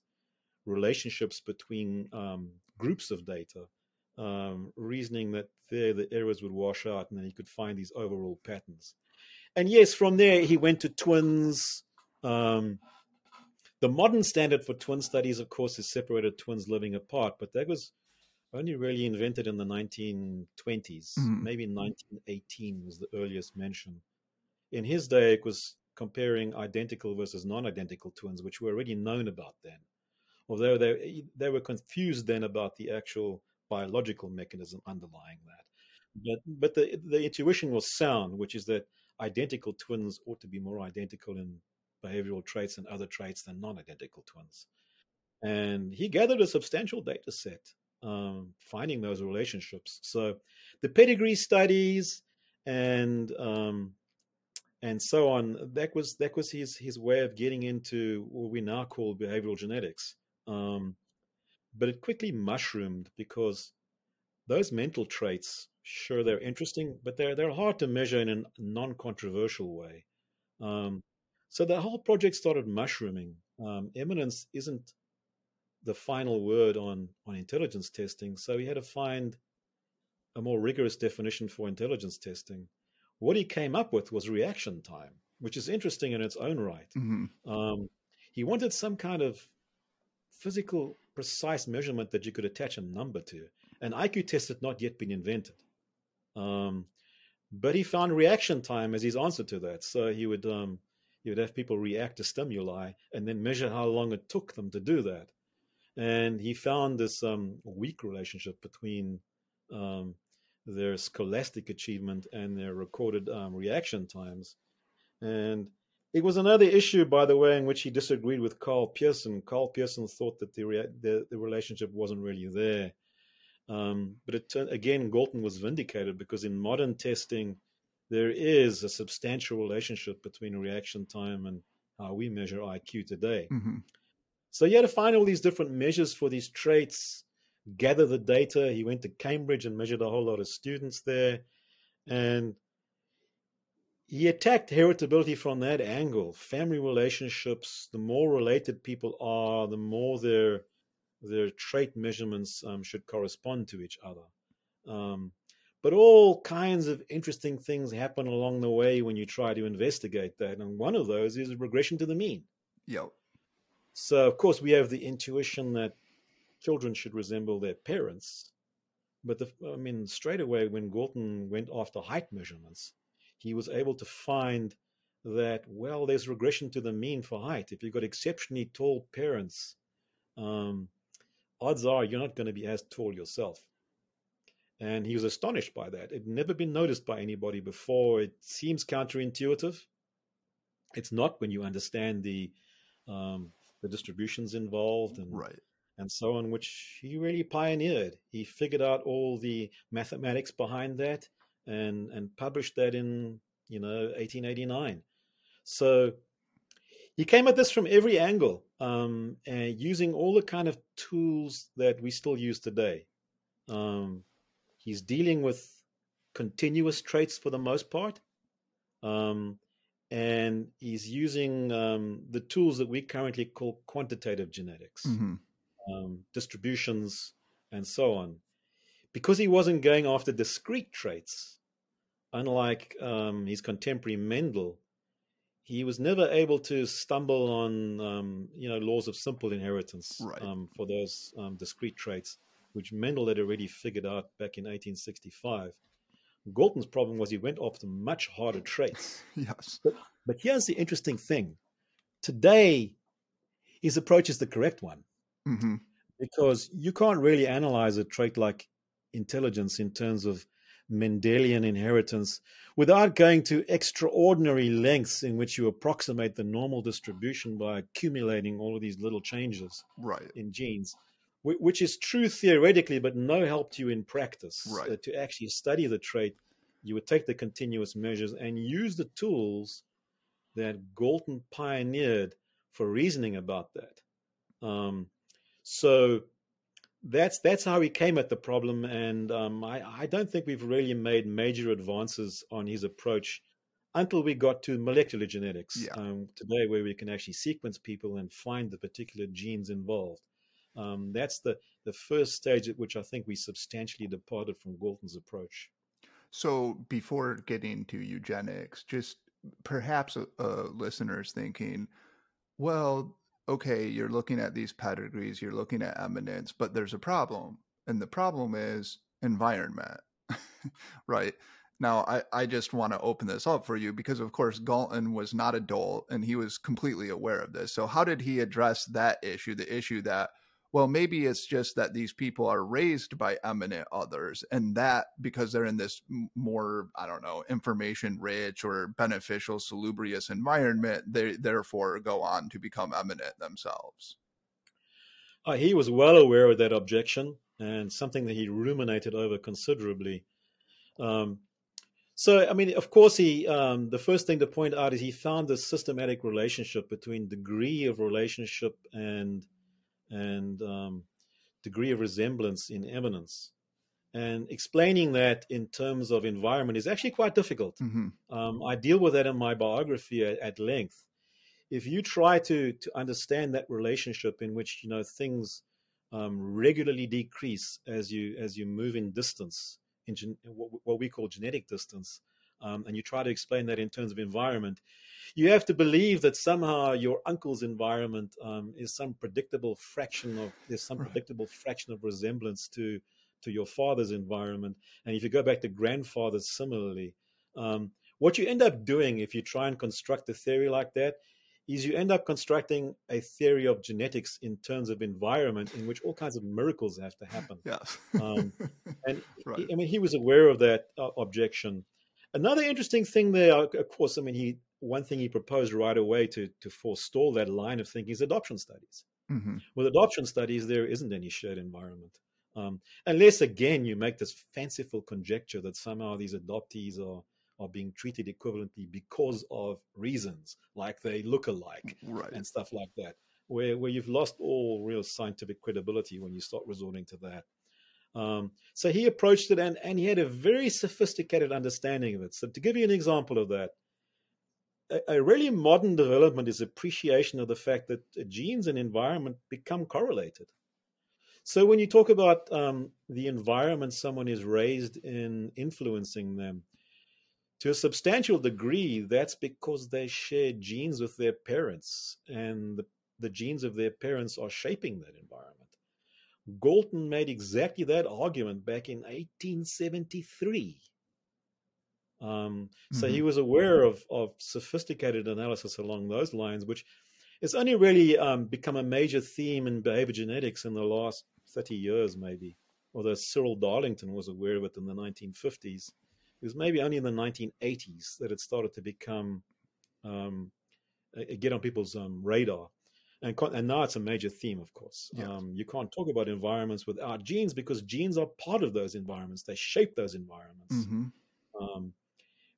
relationships between um, groups of data, um, reasoning that there the errors would wash out and then he could find these overall patterns. And yes, from there, he went to twins. Um, the modern standard for twin studies, of course, is separated twins living apart, but that was only really invented in the nineteen twenties. Mm. Maybe nineteen eighteen was the earliest mention. In his day, it was comparing identical versus non-identical twins, which were already known about then, although they, they were confused then about the actual biological mechanism underlying that. But, but the, the intuition was sound, which is that identical twins ought to be more identical in behavioral traits and other traits than non-identical twins. And he gathered a substantial data set um, finding those relationships. So the pedigree studies and um, and so on, that was that was his, his way of getting into what we now call behavioral genetics. Um, but it quickly mushroomed because those mental traits, sure, they're interesting, but they're they're hard to measure in a non-controversial way. Um, so the whole project started mushrooming. Um, eminence isn't the final word on on intelligence testing, so he had to find a more rigorous definition for intelligence testing. What he came up with was reaction time, which is interesting in its own right. Mm-hmm. Um, he wanted some kind of physical, precise measurement that you could attach a number to. An I Q test had not yet been invented. Um, but he found reaction time as his answer to that. So he would um, he would have people react to stimuli and then measure how long it took them to do that. And he found this um, weak relationship between um, their scholastic achievement and their recorded um, reaction times. And it was another issue, by the way, in which he disagreed with Carl Pearson. Carl Pearson thought that the, rea- the, the relationship wasn't really there. Um, but it, again, Galton was vindicated because in modern testing, there is a substantial relationship between reaction time and how we measure I Q today. Mm-hmm. So you had to find all these different measures for these traits, gather the data. He went to Cambridge and measured a whole lot of students there. And he attacked heritability from that angle. Family relationships, the more related people are, the more they're their trait measurements um, should correspond to each other. Um, but all kinds of interesting things happen along the way when you try to investigate that. And one of those is regression to the mean. Yeah. So, of course, we have the intuition that children should resemble their parents. But, the, I mean, straight away when Galton went after height measurements, he was able to find that, well, there's regression to the mean for height. If you've got exceptionally tall parents, um, odds are you're not going to be as tall yourself. And he was astonished by that. It had never been noticed by anybody before. It seems counterintuitive. It's not when you understand the um, the distributions involved and, right. and so on, which he really pioneered. He figured out all the mathematics behind that and, and published that in, you know, eighteen eighty-nine. So he came at this from every angle, um, and using all the kind of tools that we still use today. Um, he's dealing with continuous traits for the most part, um, and he's using um, the tools that we currently call quantitative genetics, mm-hmm. um, distributions, and so on. Because he wasn't going after discrete traits, unlike um, his contemporary Mendel, he was never able to stumble on, um, you know, laws of simple inheritance right. um, for those um, discrete traits, which Mendel had already figured out back in eighteen sixty-five. Galton's problem was he went after much harder traits. Yes. But, but here's the interesting thing. Today, his approach is the correct one mm-hmm. because you can't really analyze a trait like intelligence in terms of Mendelian inheritance without going to extraordinary lengths in which you approximate the normal distribution by accumulating all of these little changes right. in genes, which is true theoretically, but no help to you in practice. Right. So to actually study the trait, you would take the continuous measures and use the tools that Galton pioneered for reasoning about that. Um, so that's that's how he came at the problem, and um, I, I don't think we've really made major advances on his approach until we got to molecular genetics yeah. um, today, where we can actually sequence people and find the particular genes involved. Um, that's the, the first stage at which I think we substantially departed from Galton's approach. So before getting to eugenics, just perhaps a, a listener's thinking, well, okay, you're looking at these pedigrees, you're looking at eminence, but there's a problem. And the problem is environment, right? Now, I, I just want to open this up for you because, of course, Galton was not a dolt and he was completely aware of this. So how did he address that issue, the issue that, well, maybe it's just that these people are raised by eminent others, and that because they're in this more, I don't know, information-rich or beneficial, salubrious environment, they therefore go on to become eminent themselves? Uh, he was well aware of that objection and something that he ruminated over considerably. Um, So, I mean, of course, he um, the first thing to point out is he found this systematic relationship between degree of relationship and and um, degree of resemblance in eminence. And explaining that in terms of environment is actually quite difficult. Mm-hmm. Um, I deal with that in my biography at, at length. If you try to, to understand that relationship in which, you know, things um, regularly decrease as you as you move in distance, in gen- what we call genetic distance, um, and you try to explain that in terms of environment, you have to believe that somehow your uncle's environment um, is some predictable fraction of there's some right. predictable fraction of resemblance to to your father's environment. And if you go back to grandfathers, similarly, um, what you end up doing if you try and construct a theory like that is you end up constructing a theory of genetics in terms of environment in which all kinds of miracles have to happen. Yes. um, and right. I mean, he was aware of that uh, objection. Another interesting thing there, of course, I mean, he one thing he proposed right away to, to forestall that line of thinking is adoption studies. Mm-hmm. With adoption studies, there isn't any shared environment. Um, unless, again, you make this fanciful conjecture that somehow these adoptees are are being treated equivalently because of reasons, like they look alike right. and stuff like that, where where you've lost all real scientific credibility when you start resorting to that. Um, so he approached it, and, and he had a very sophisticated understanding of it. So to give you an example of that, a, a really modern development is appreciation of the fact that genes and environment become correlated. So when you talk about um, the environment someone is raised in influencing them, to a substantial degree, that's because they share genes with their parents, and the, the genes of their parents are shaping that environment. Galton made exactly that argument back in eighteen seventy-three. Um, so mm-hmm. he was aware of, of sophisticated analysis along those lines, which has only really um, become a major theme in behavior genetics in the last thirty years, maybe, although Cyril Darlington was aware of it in the nineteen fifties. It was maybe only in the nineteen eighties that it started to become, um, get on people's um, radar. And, con- and now it's a major theme, of course. Yes. Um, you can't talk about environments without genes because genes are part of those environments. They shape those environments. Mm-hmm. Um,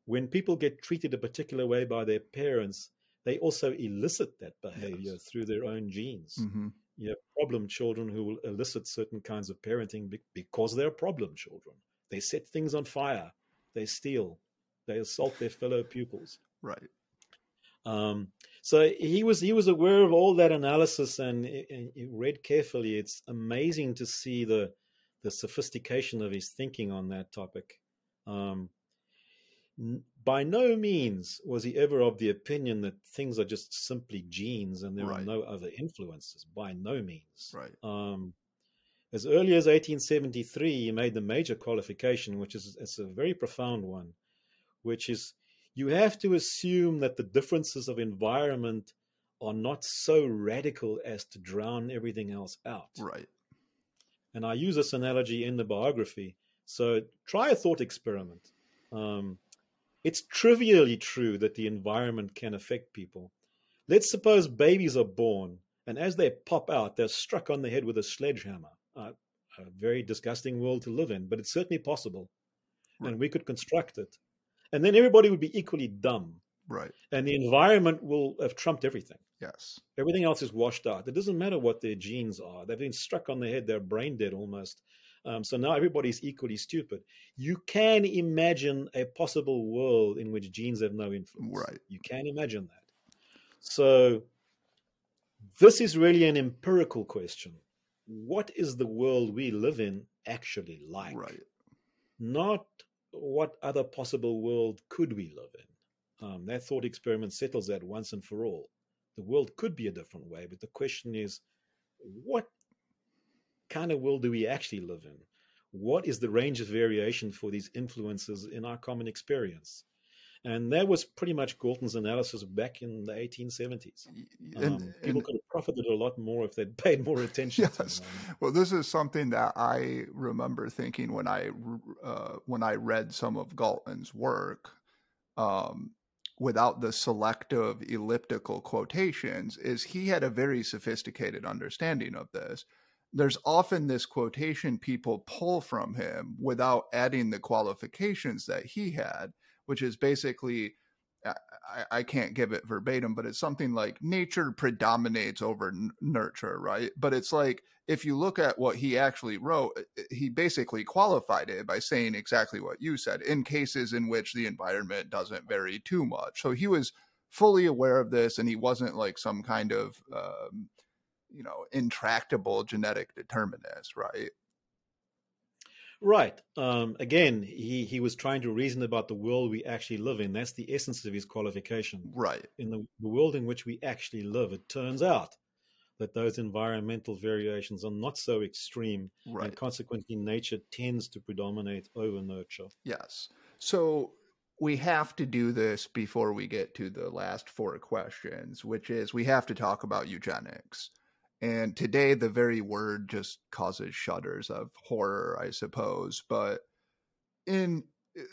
when people get treated a particular way by their parents, they also elicit that behavior yes. through their own genes. Mm-hmm. You have problem children who will elicit certain kinds of parenting be- because they're problem children. They set things on fire. They steal, they assault their fellow pupils. Right. Um, so he was he was aware of all that analysis and, and read carefully. It's amazing to see the the sophistication of his thinking on that topic. Um, by no means was he ever of the opinion that things are just simply genes and there right. are no other influences. By no means. Right. Um, As early as eighteen seventy-three, he made the major qualification, which is it's a very profound one, which is you have to assume that the differences of environment are not so radical as to drown everything else out. Right. And I use this analogy in the biography. So try a thought experiment. Um, it's trivially true that the environment can affect people. Let's suppose babies are born, and as they pop out, they're struck on the head with a sledgehammer. Uh, a very disgusting world to live in, but it's certainly possible. Right. And we could construct it. And then everybody would be equally dumb. Right. And the environment will have trumped everything. Yes. Everything else is washed out. It doesn't matter what their genes are. They've been struck on the head. They're brain dead almost. Um, so now everybody's equally stupid. You can imagine a possible world in which genes have no influence. Right. You can imagine that. So this is really an empirical question. What is the world we live in actually like? Right. Not what other possible world could we live in? Um, that thought experiment settles that once and for all. The world could be a different way, but the question is, what kind of world do we actually live in? What is the range of variation for these influences in our common experience? And that was pretty much Galton's analysis back in the eighteen seventies. Um, and, people and, could have profited a lot more if they'd paid more attention. Yes. To them. Well, this is something that I remember thinking when I uh, when I read some of Galton's work, um, without the selective elliptical quotations, is he had a very sophisticated understanding of this. There's often this quotation people pull from him without adding the qualifications that he had, which is basically, I, I can't give it verbatim, but it's something like nature predominates over n- nurture, right? But it's like, if you look at what he actually wrote, he basically qualified it by saying exactly what you said, in cases in which the environment doesn't vary too much. So he was fully aware of this, and he wasn't like some kind of, um, you know, intractable genetic determinist, right? Right. Um, again, he, he was trying to reason about the world we actually live in. That's the essence of his qualification. Right. In the, the world in which we actually live, it turns out that those environmental variations are not so extreme. Right. And consequently, nature tends to predominate over nurture. Yes. So we have to do this before we get to the last four questions, which is we have to talk about eugenics. And today, the very word just causes shudders of horror, I suppose. But in,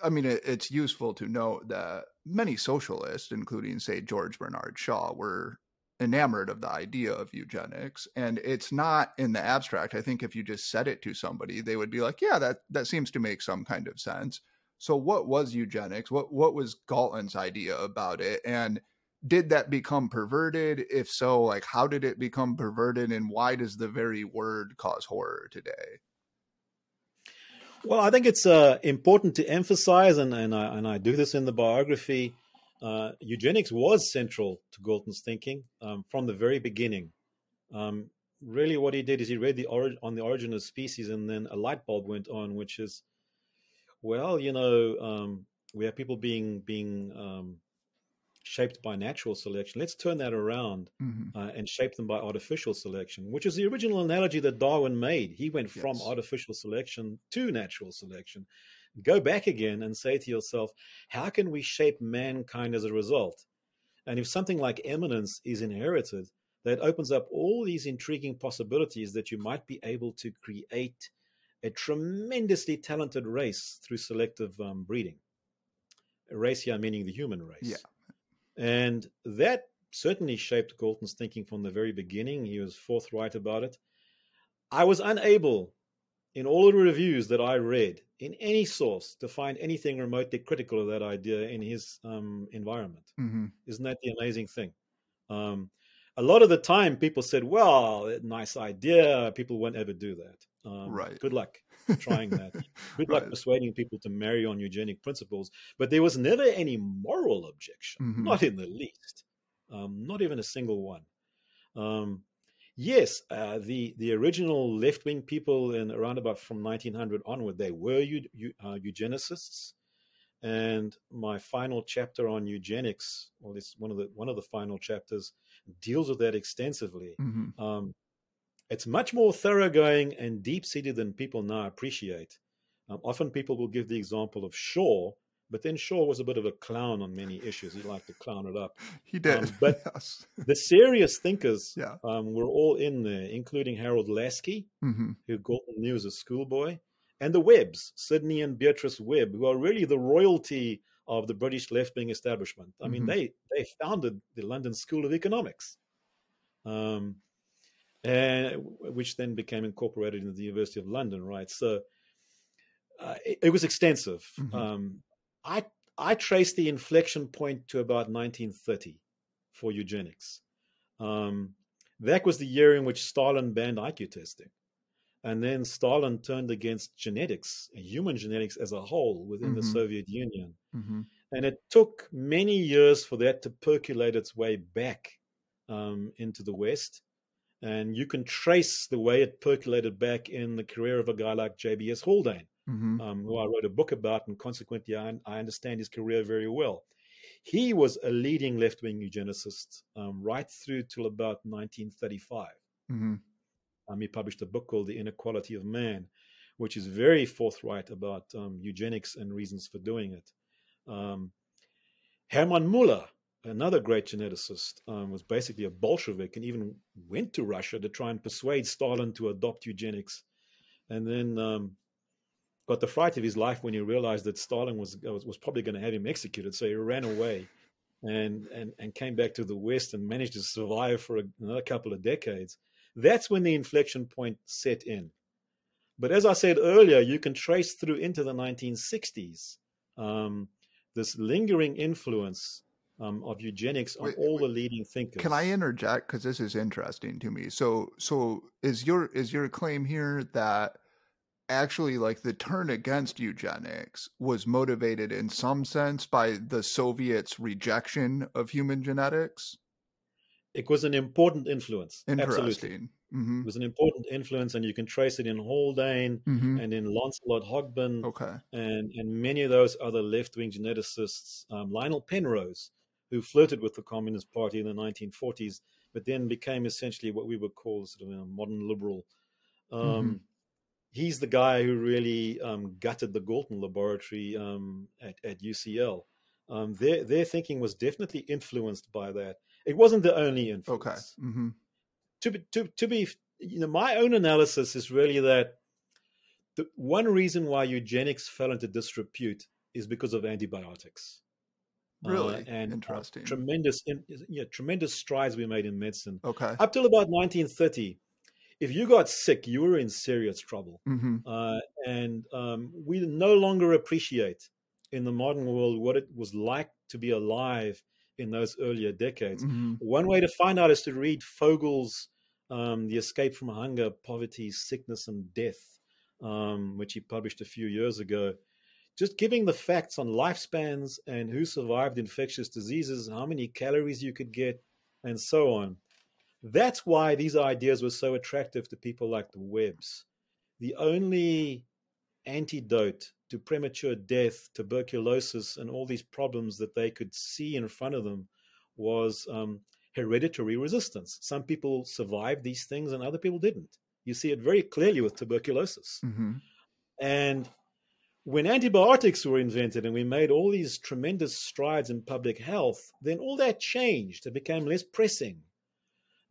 I mean, it, it's useful to note that many socialists, including, say, George Bernard Shaw, were enamored of the idea of eugenics. And it's not in the abstract. I think if you just said it to somebody, they would be like, yeah, that, that seems to make some kind of sense. So what was eugenics? What, what was Galton's idea about it? And did that become perverted? If so, like, how did it become perverted, and why does the very word cause horror today? Well, I think it's uh, important to emphasize, and, and, I, and I do this in the biography, uh, eugenics was central to Galton's thinking um, from the very beginning. Um, really what he did is he read the orig- on the origin of species, and then a light bulb went on, which is, well, you know, um, we have people being... being um, shaped by natural selection. Let's turn that around mm-hmm. uh, and shape them by artificial selection, which is the original analogy that Darwin made. He went from yes. artificial selection to natural selection. Go back again and say to yourself, how can we shape mankind as a result? And if something like eminence is inherited, that opens up all these intriguing possibilities that you might be able to create a tremendously talented race through selective um, breeding. Race here meaning the human race. Yeah. And that certainly shaped Galton's thinking from the very beginning. He was forthright about it. I was unable, in all the reviews that I read, in any source, to find anything remotely critical of that idea in his um, environment. Mm-hmm. Isn't that the amazing thing? Um, a lot of the time, people said, well, nice idea. People won't ever do that. Um, right. Good luck trying that. Good luck right. persuading people to marry on eugenic principles. But there was never any moral objection, mm-hmm. not in the least, um, not even a single one. Um, yes, uh, the the original left-wing people in around about from nineteen hundred onward, they were eu- eu- uh, eugenicists. And my final chapter on eugenics, well, it's one of the one of the final chapters, deals with that extensively. Mm-hmm. Um, It's much more thoroughgoing and deep-seated than people now appreciate. Um, often people will give the example of Shaw, but then Shaw was a bit of a clown on many issues. He liked to clown it up. He did. Um, but yes. the serious thinkers yeah. um, were all in there, including Harold Laski, mm-hmm. who Galton knew as a schoolboy, and the Webbs, Sidney and Beatrice Webb, who are really the royalty of the British left-wing establishment. I mean, mm-hmm. they, they founded the London School of Economics. Um And which then became incorporated into the University of London, right? So uh, it, it was extensive. Mm-hmm. Um, I I traced the inflection point to about nineteen thirty for eugenics. Um, that was the year in which Stalin banned I Q testing. And then Stalin turned against genetics, human genetics as a whole within mm-hmm. the Soviet Union. Mm-hmm. And it took many years for that to percolate its way back um, into the West. And you can trace the way it percolated back in the career of a guy like J B S Haldane, mm-hmm. um, who I wrote a book about, and consequently I, I understand his career very well. He was a leading left-wing eugenicist um, right through till about nineteen thirty-five. Mm-hmm. Um, he published a book called The Inequality of Man, which is very forthright about um, eugenics and reasons for doing it. Um, Hermann Muller, another great geneticist, um, was basically a Bolshevik and even went to Russia to try and persuade Stalin to adopt eugenics, and then um, got the fright of his life when he realized that Stalin was was, was probably going to have him executed. So he ran away and, and, and came back to the West and managed to survive for a, another couple of decades. That's when the inflection point set in. But as I said earlier, you can trace through into the nineteen sixties um, this lingering influence um, of eugenics on wait, all wait. the leading thinkers. Can I interject? Because this is interesting to me. So, so is your is your claim here that actually, like, the turn against eugenics was motivated in some sense by the Soviets' rejection of human genetics? It was an important influence. Absolutely. Mm-hmm. It was an important influence, and you can trace it in Haldane mm-hmm. and in Lancelot Hogben okay. and, and many of those other left-wing geneticists. Um, Lionel Penrose, who flirted with the Communist Party in the nineteen forties, but then became essentially what we would call sort of a modern liberal. Um, mm-hmm. He's the guy who really um, gutted the Galton laboratory um, at, at U C L. Um, their, their thinking was definitely influenced by that. It wasn't the only influence. Okay. Mm-hmm. To be, to, to be, you know, my own analysis is really that the one reason why eugenics fell into disrepute is because of antibiotics. Really? Uh, and interesting. Uh, tremendous, in, you know, tremendous strides we made in medicine. Okay. Up till about nineteen thirty, if you got sick, you were in serious trouble. Mm-hmm. uh, and um, we no longer appreciate in the modern world what it was like to be alive in those earlier decades. Mm-hmm. One way to find out is to read Vogel's um, The Escape from Hunger, Poverty, Sickness, and Death, um, which he published a few years ago. Just giving the facts on lifespans and who survived infectious diseases, how many calories you could get, and so on. That's why these ideas were so attractive to people like the Webbs. The only antidote to premature death, tuberculosis, and all these problems that they could see in front of them was um, hereditary resistance. Some people survived these things and other people didn't. You see it very clearly with tuberculosis. Mm-hmm. And when antibiotics were invented and we made all these tremendous strides in public health, then all that changed. It became less pressing.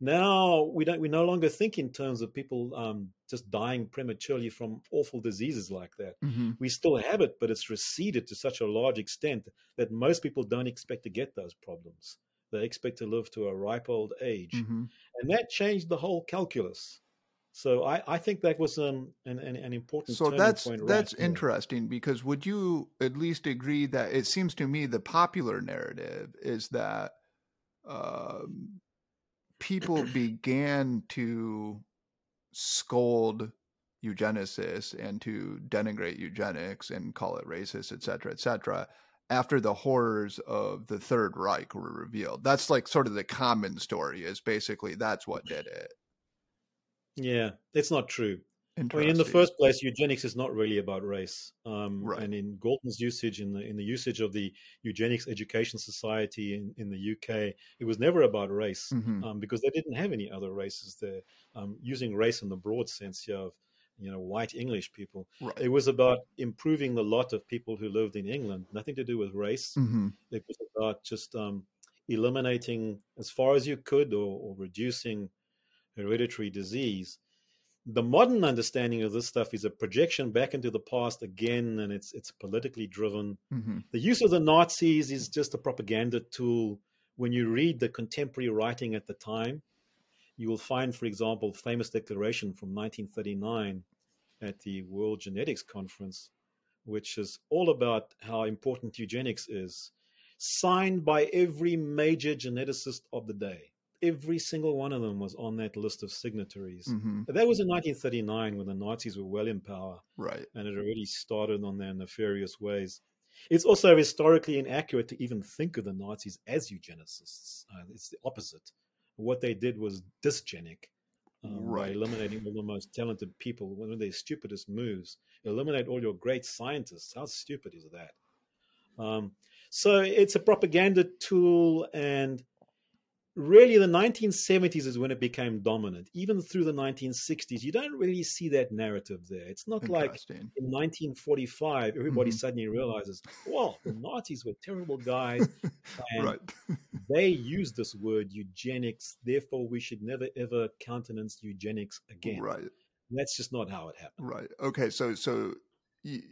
Now we don't. We no longer think in terms of people um, just dying prematurely from awful diseases like that. Mm-hmm. We still have it, but it's receded to such a large extent that most people don't expect to get those problems. They expect to live to a ripe old age, mm-hmm. and that changed the whole calculus. So I, I think that was an an, an important. So that's point that's right interesting there. Because would you at least agree that it seems to me the popular narrative is that. Um, People began to scold eugenicists and to denigrate eugenics and call it racist, et cetera, et cetera, after the horrors of the Third Reich were revealed. That's like sort of the common story is basically that's what did it. Yeah, it's not true. I mean, in the first place, eugenics is not really about race. Um, right. And in Galton's usage, in the in the usage of the Eugenics Education Society in, in the U K, it was never about race mm-hmm. um, because they didn't have any other races there. Um, using race in the broad sense here of, you know, white English people, right. It was about improving the lot of people who lived in England. Nothing to do with race. Mm-hmm. It was about just um, eliminating as far as you could or, or reducing hereditary disease. The modern understanding of this stuff is a projection back into the past again, and it's it's politically driven. Mm-hmm. The use of the Nazis is just a propaganda tool. When you read the contemporary writing at the time, you will find, for example, a famous declaration from nineteen thirty-nine at the World Genetics Conference, which is all about how important eugenics is, signed by every major geneticist of the day. Every single one of them was on that list of signatories. Mm-hmm. That was in nineteen thirty-nine when the Nazis were well in power. Right. And it already started on their nefarious ways. It's also historically inaccurate to even think of the Nazis as eugenicists. Uh, it's the opposite. What they did was dysgenic. Um, right. By eliminating all the most talented people, one of their stupidest moves. Eliminate all your great scientists. How stupid is that? Um, so it's a propaganda tool, and really the nineteen seventies is when it became dominant. Even through the nineteen sixties, you don't really see that narrative there. It's not like in nineteen forty-five, everybody mm-hmm. suddenly realizes, well, the Nazis were terrible guys. And right. they used this word eugenics, therefore we should never, ever countenance eugenics again. Right. That's just not how it happened. Right. Okay. So, so y-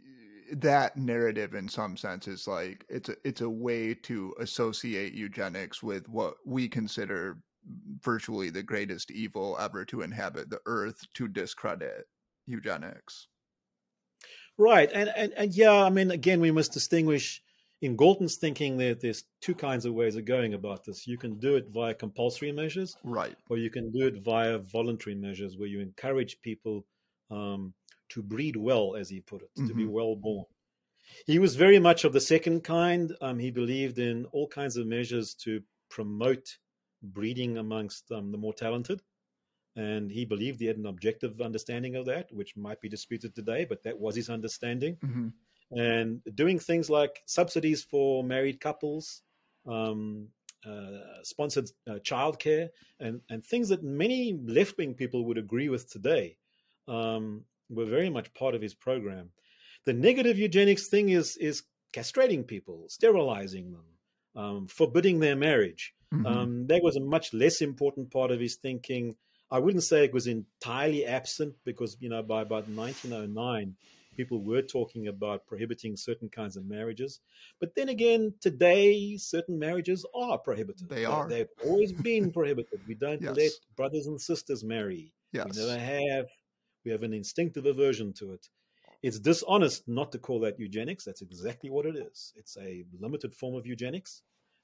that narrative in some sense is like, it's a, it's a way to associate eugenics with what we consider virtually the greatest evil ever to inhabit the earth, to discredit eugenics. Right. And, and, and yeah, I mean, again, we must distinguish in Galton's thinking that there's two kinds of ways of going about this. You can do it via compulsory measures, right, or you can do it via voluntary measures where you encourage people, um, to breed well, as he put it, mm-hmm. to be well-born. He was very much of the second kind. Um, he believed in all kinds of measures to promote breeding amongst um, the more talented. And he believed he had an objective understanding of that, which might be disputed today, but that was his understanding. Mm-hmm. And doing things like subsidies for married couples, um, uh, sponsored uh, childcare, and, and things that many left-wing people would agree with today. Um, were very much part of his program. The negative eugenics thing is is castrating people, sterilizing them, um, forbidding their marriage. Mm-hmm. Um, that was a much less important part of his thinking. I wouldn't say it was entirely absent because, you know, by about nineteen oh nine, people were talking about prohibiting certain kinds of marriages. But then again, today, certain marriages are prohibited. They are. They've always been prohibited. We don't yes. let brothers and sisters marry. Yes. We never have. We have an instinctive aversion to it. It's dishonest not to call that eugenics. That's exactly what it is. It's a limited form of eugenics.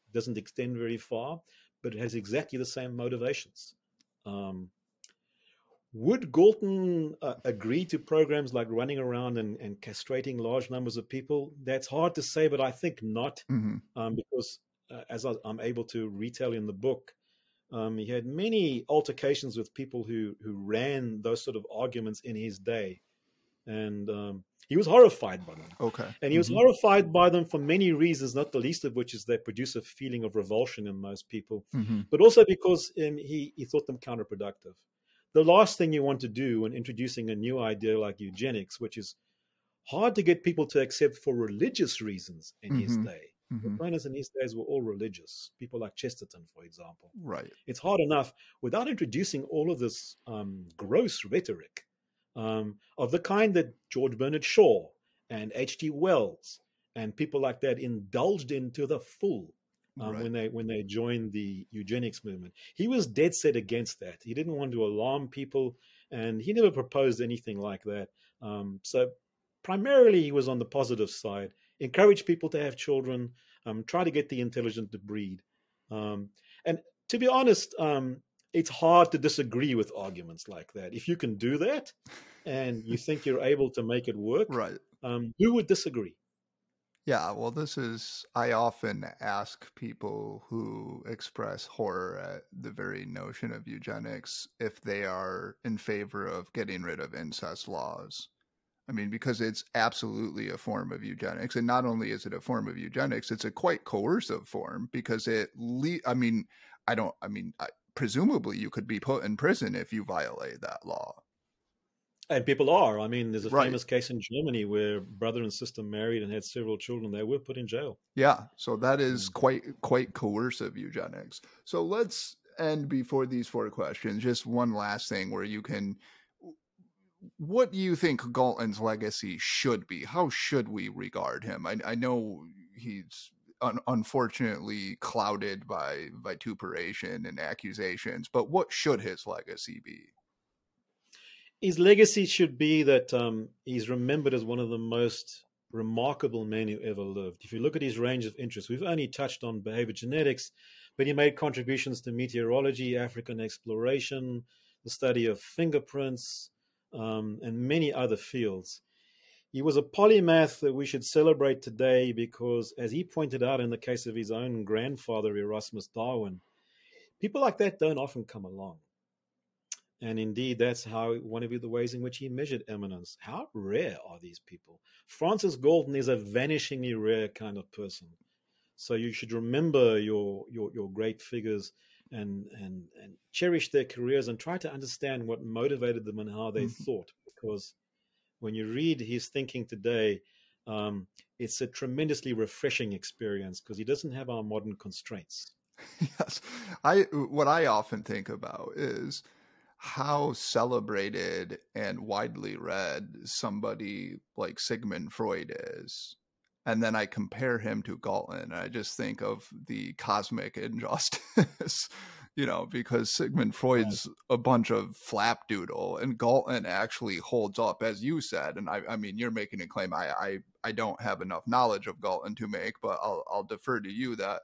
It doesn't extend very far, but it has exactly the same motivations. Um, would Galton uh, agree to programs like running around and, and castrating large numbers of people? That's hard to say, but I think not, mm-hmm. um, because uh, as I, I'm able to retell in the book, Um, he had many altercations with people who, who ran those sort of arguments in his day. And um, he was horrified by them. Okay. And he was mm-hmm. horrified by them for many reasons, not the least of which is they produce a feeling of revulsion in most people, mm-hmm. but also because um, he, he thought them counterproductive. The last thing you want to do when introducing a new idea like eugenics, which is hard to get people to accept for religious reasons in mm-hmm. his day. Mm-hmm. The planners in these days were all religious, people like Chesterton, for example. Right. It's hard enough without introducing all of this um, gross rhetoric um, of the kind that George Bernard Shaw and H G Wells and people like that indulged in to the full um, right. when they when they joined the eugenics movement. He was dead set against that. He didn't want to alarm people, and he never proposed anything like that. Um, so primarily he was on the positive side. Encourage people to have children, um, try to get the intelligent to breed. Um, and to be honest, um, it's hard to disagree with arguments like that. If you can do that and you think you're able to make it work, right. um, who would disagree? Yeah, well, this is, I often ask people who express horror at the very notion of eugenics if they are in favor of getting rid of incest laws. I mean, because it's absolutely a form of eugenics. And not only is it a form of eugenics, it's a quite coercive form because it, le- I mean, I don't, I mean, I, presumably you could be put in prison if you violate that law. And people are. I mean, there's a right. famous case in Germany where brother and sister married and had several children. They were put in jail. Yeah. So that is quite, quite coercive eugenics. So let's end before these four questions, just one last thing where you can, what do you think Galton's legacy should be? How should we regard him? I, I know he's un- unfortunately clouded by vituperation and accusations, but what should his legacy be? His legacy should be that um, he's remembered as one of the most remarkable man who ever lived. If you look at his range of interests, we've only touched on behavior genetics, but he made contributions to meteorology, African exploration, the study of fingerprints, um, and many other fields. He was a polymath that we should celebrate today because, as he pointed out in the case of his own grandfather, Erasmus Darwin, people like that don't often come along. And indeed, that's how one of the ways in which he measured eminence. How rare are these people? Francis Galton is a vanishingly rare kind of person. So you should remember your your, your great figures and, and, and cherish their careers and try to understand what motivated them and how they mm-hmm. thought. Because when you read his thinking today, um, it's a tremendously refreshing experience because he doesn't have our modern constraints. Yes. I, what I often think about is how celebrated and widely read somebody like Sigmund Freud is. And then I compare him to Galton, and I just think of the cosmic injustice, you know, because Sigmund Freud's a bunch of flapdoodle, and Galton actually holds up, as you said. And I, I mean, you're making a claim. I, I, I don't have enough knowledge of Galton to make, but I'll, I'll defer to you that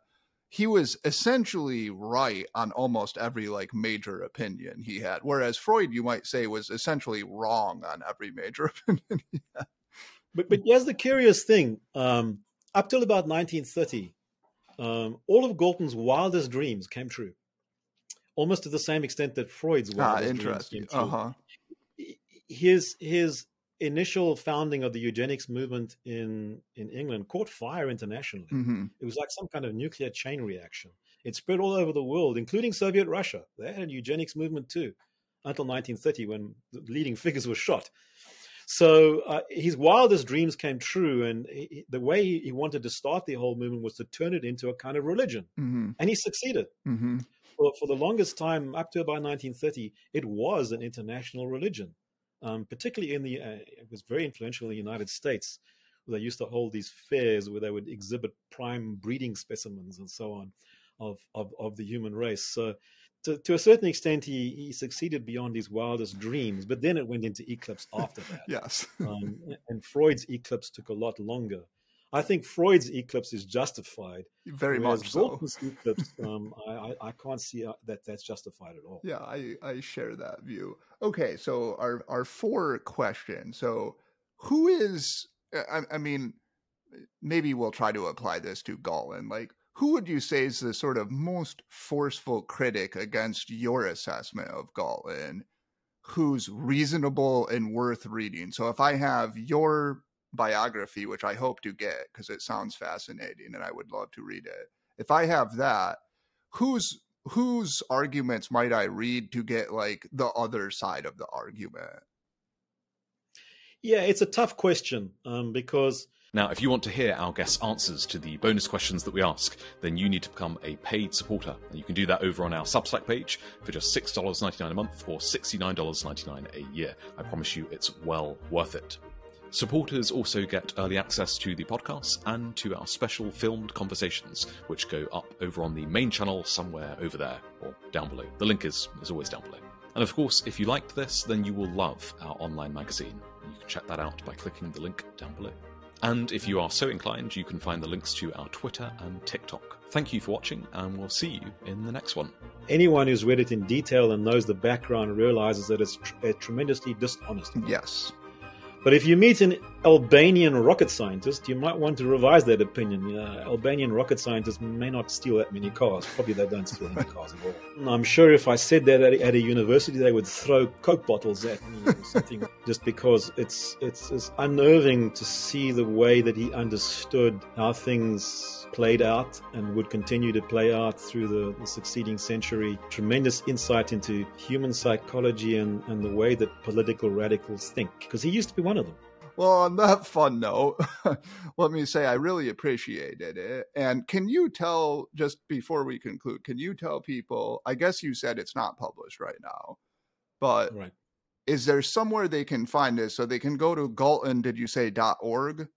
he was essentially right on almost every like major opinion he had, whereas Freud, you might say, was essentially wrong on every major opinion he had. But, but here's the curious thing. Um, up till about nineteen thirty, um, all of Galton's wildest dreams came true, almost to the same extent that Freud's wildest ah, interesting. dreams came true. Uh-huh. His, his initial founding of the eugenics movement in, in England caught fire internationally. Mm-hmm. It was like some kind of nuclear chain reaction. It spread all over the world, including Soviet Russia. They had a eugenics movement too, until nineteen thirty when the leading figures were shot. So uh, his wildest dreams came true, and he, the way he wanted to start the whole movement was to turn it into a kind of religion, mm-hmm. and he succeeded. Mm-hmm. For, for the longest time, up to about nineteen thirty, it was an international religion, um, particularly in the, uh, it was very influential in the United States, where they used to hold these fairs where they would exhibit prime breeding specimens and so on of, of, of the human race. So To, to a certain extent, he, he succeeded beyond his wildest dreams, but then it went into eclipse after that. Yes. um, and Freud's eclipse took a lot longer. I think Freud's eclipse is justified. Very much so. Galton's eclipse, um, I, I, I can't see that that's justified at all. Yeah, I, I share that view. Okay, so our, our four questions. So who is, I, I mean, maybe we'll try to apply this to Galton, like, who would you say is the sort of most forceful critic against your assessment of Galton, who's reasonable and worth reading? So if I have your biography, which I hope to get because it sounds fascinating and I would love to read it, if I have that, whose whose arguments might I read to get like the other side of the argument? Yeah, it's a tough question um, because... Now, if you want to hear our guests' answers to the bonus questions that we ask, then you need to become a paid supporter. And you can do that over on our Substack page for just six dollars and ninety-nine cents a month or sixty-nine dollars and ninety-nine cents a year. I promise you it's well worth it. Supporters also get early access to the podcast and to our special filmed conversations, which go up over on the main channel somewhere over there or down below. The link is, is always down below. And of course, if you liked this, then you will love our online magazine. You can check that out by clicking the link down below. And if you are so inclined, you can find the links to our Twitter and TikTok. Thank you for watching, and we'll see you in the next one. Anyone who's read it in detail and knows the background realizes that it's tr- a tremendously dishonest book. Yes. But if you meet an Albanian rocket scientist, you might want to revise that opinion. Uh, Albanian rocket scientists may not steal that many cars. Probably they don't steal any cars at all. And I'm sure if I said that at, at a university, they would throw Coke bottles at me or something, just because it's, it's it's unnerving to see the way that he understood how things played out and would continue to play out through the, the succeeding century. Tremendous insight into human psychology and, and the way that political radicals think, because he used to be one of them. Well, on that fun note, let me say I really appreciated it. And can you tell, just before we conclude, can you tell people, I guess you said it's not published right now, but right. Is there somewhere they can find this? So they can go to Galton, did you say .org?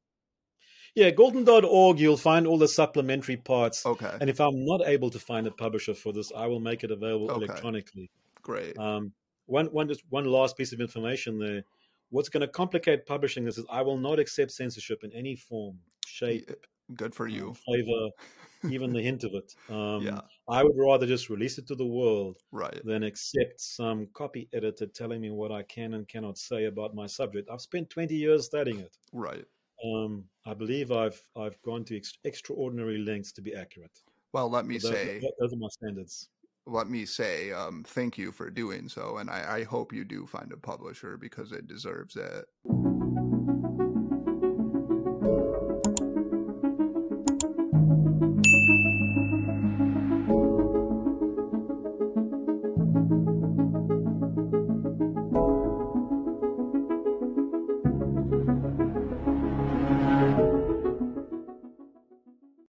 Yeah, Galton dot org, you'll find all the supplementary parts. Okay. And if I'm not able to find a publisher for this, I will make it available okay. electronically. Great. Um, one, one, just one last piece of information there. What's going to complicate publishing this is I will not accept censorship in any form, shape. Good for you. Flavor, even the hint of it. Um, yeah. I would rather just release it to the world right. than accept some copy editor telling me what I can and cannot say about my subject. I've spent twenty years studying it. Right. Um, I believe I've I've gone to ex extraordinary lengths to be accurate. Well, let me so those, say... Those are my standards. Let me say um, thank you for doing so, and I, I hope you do find a publisher because it deserves it.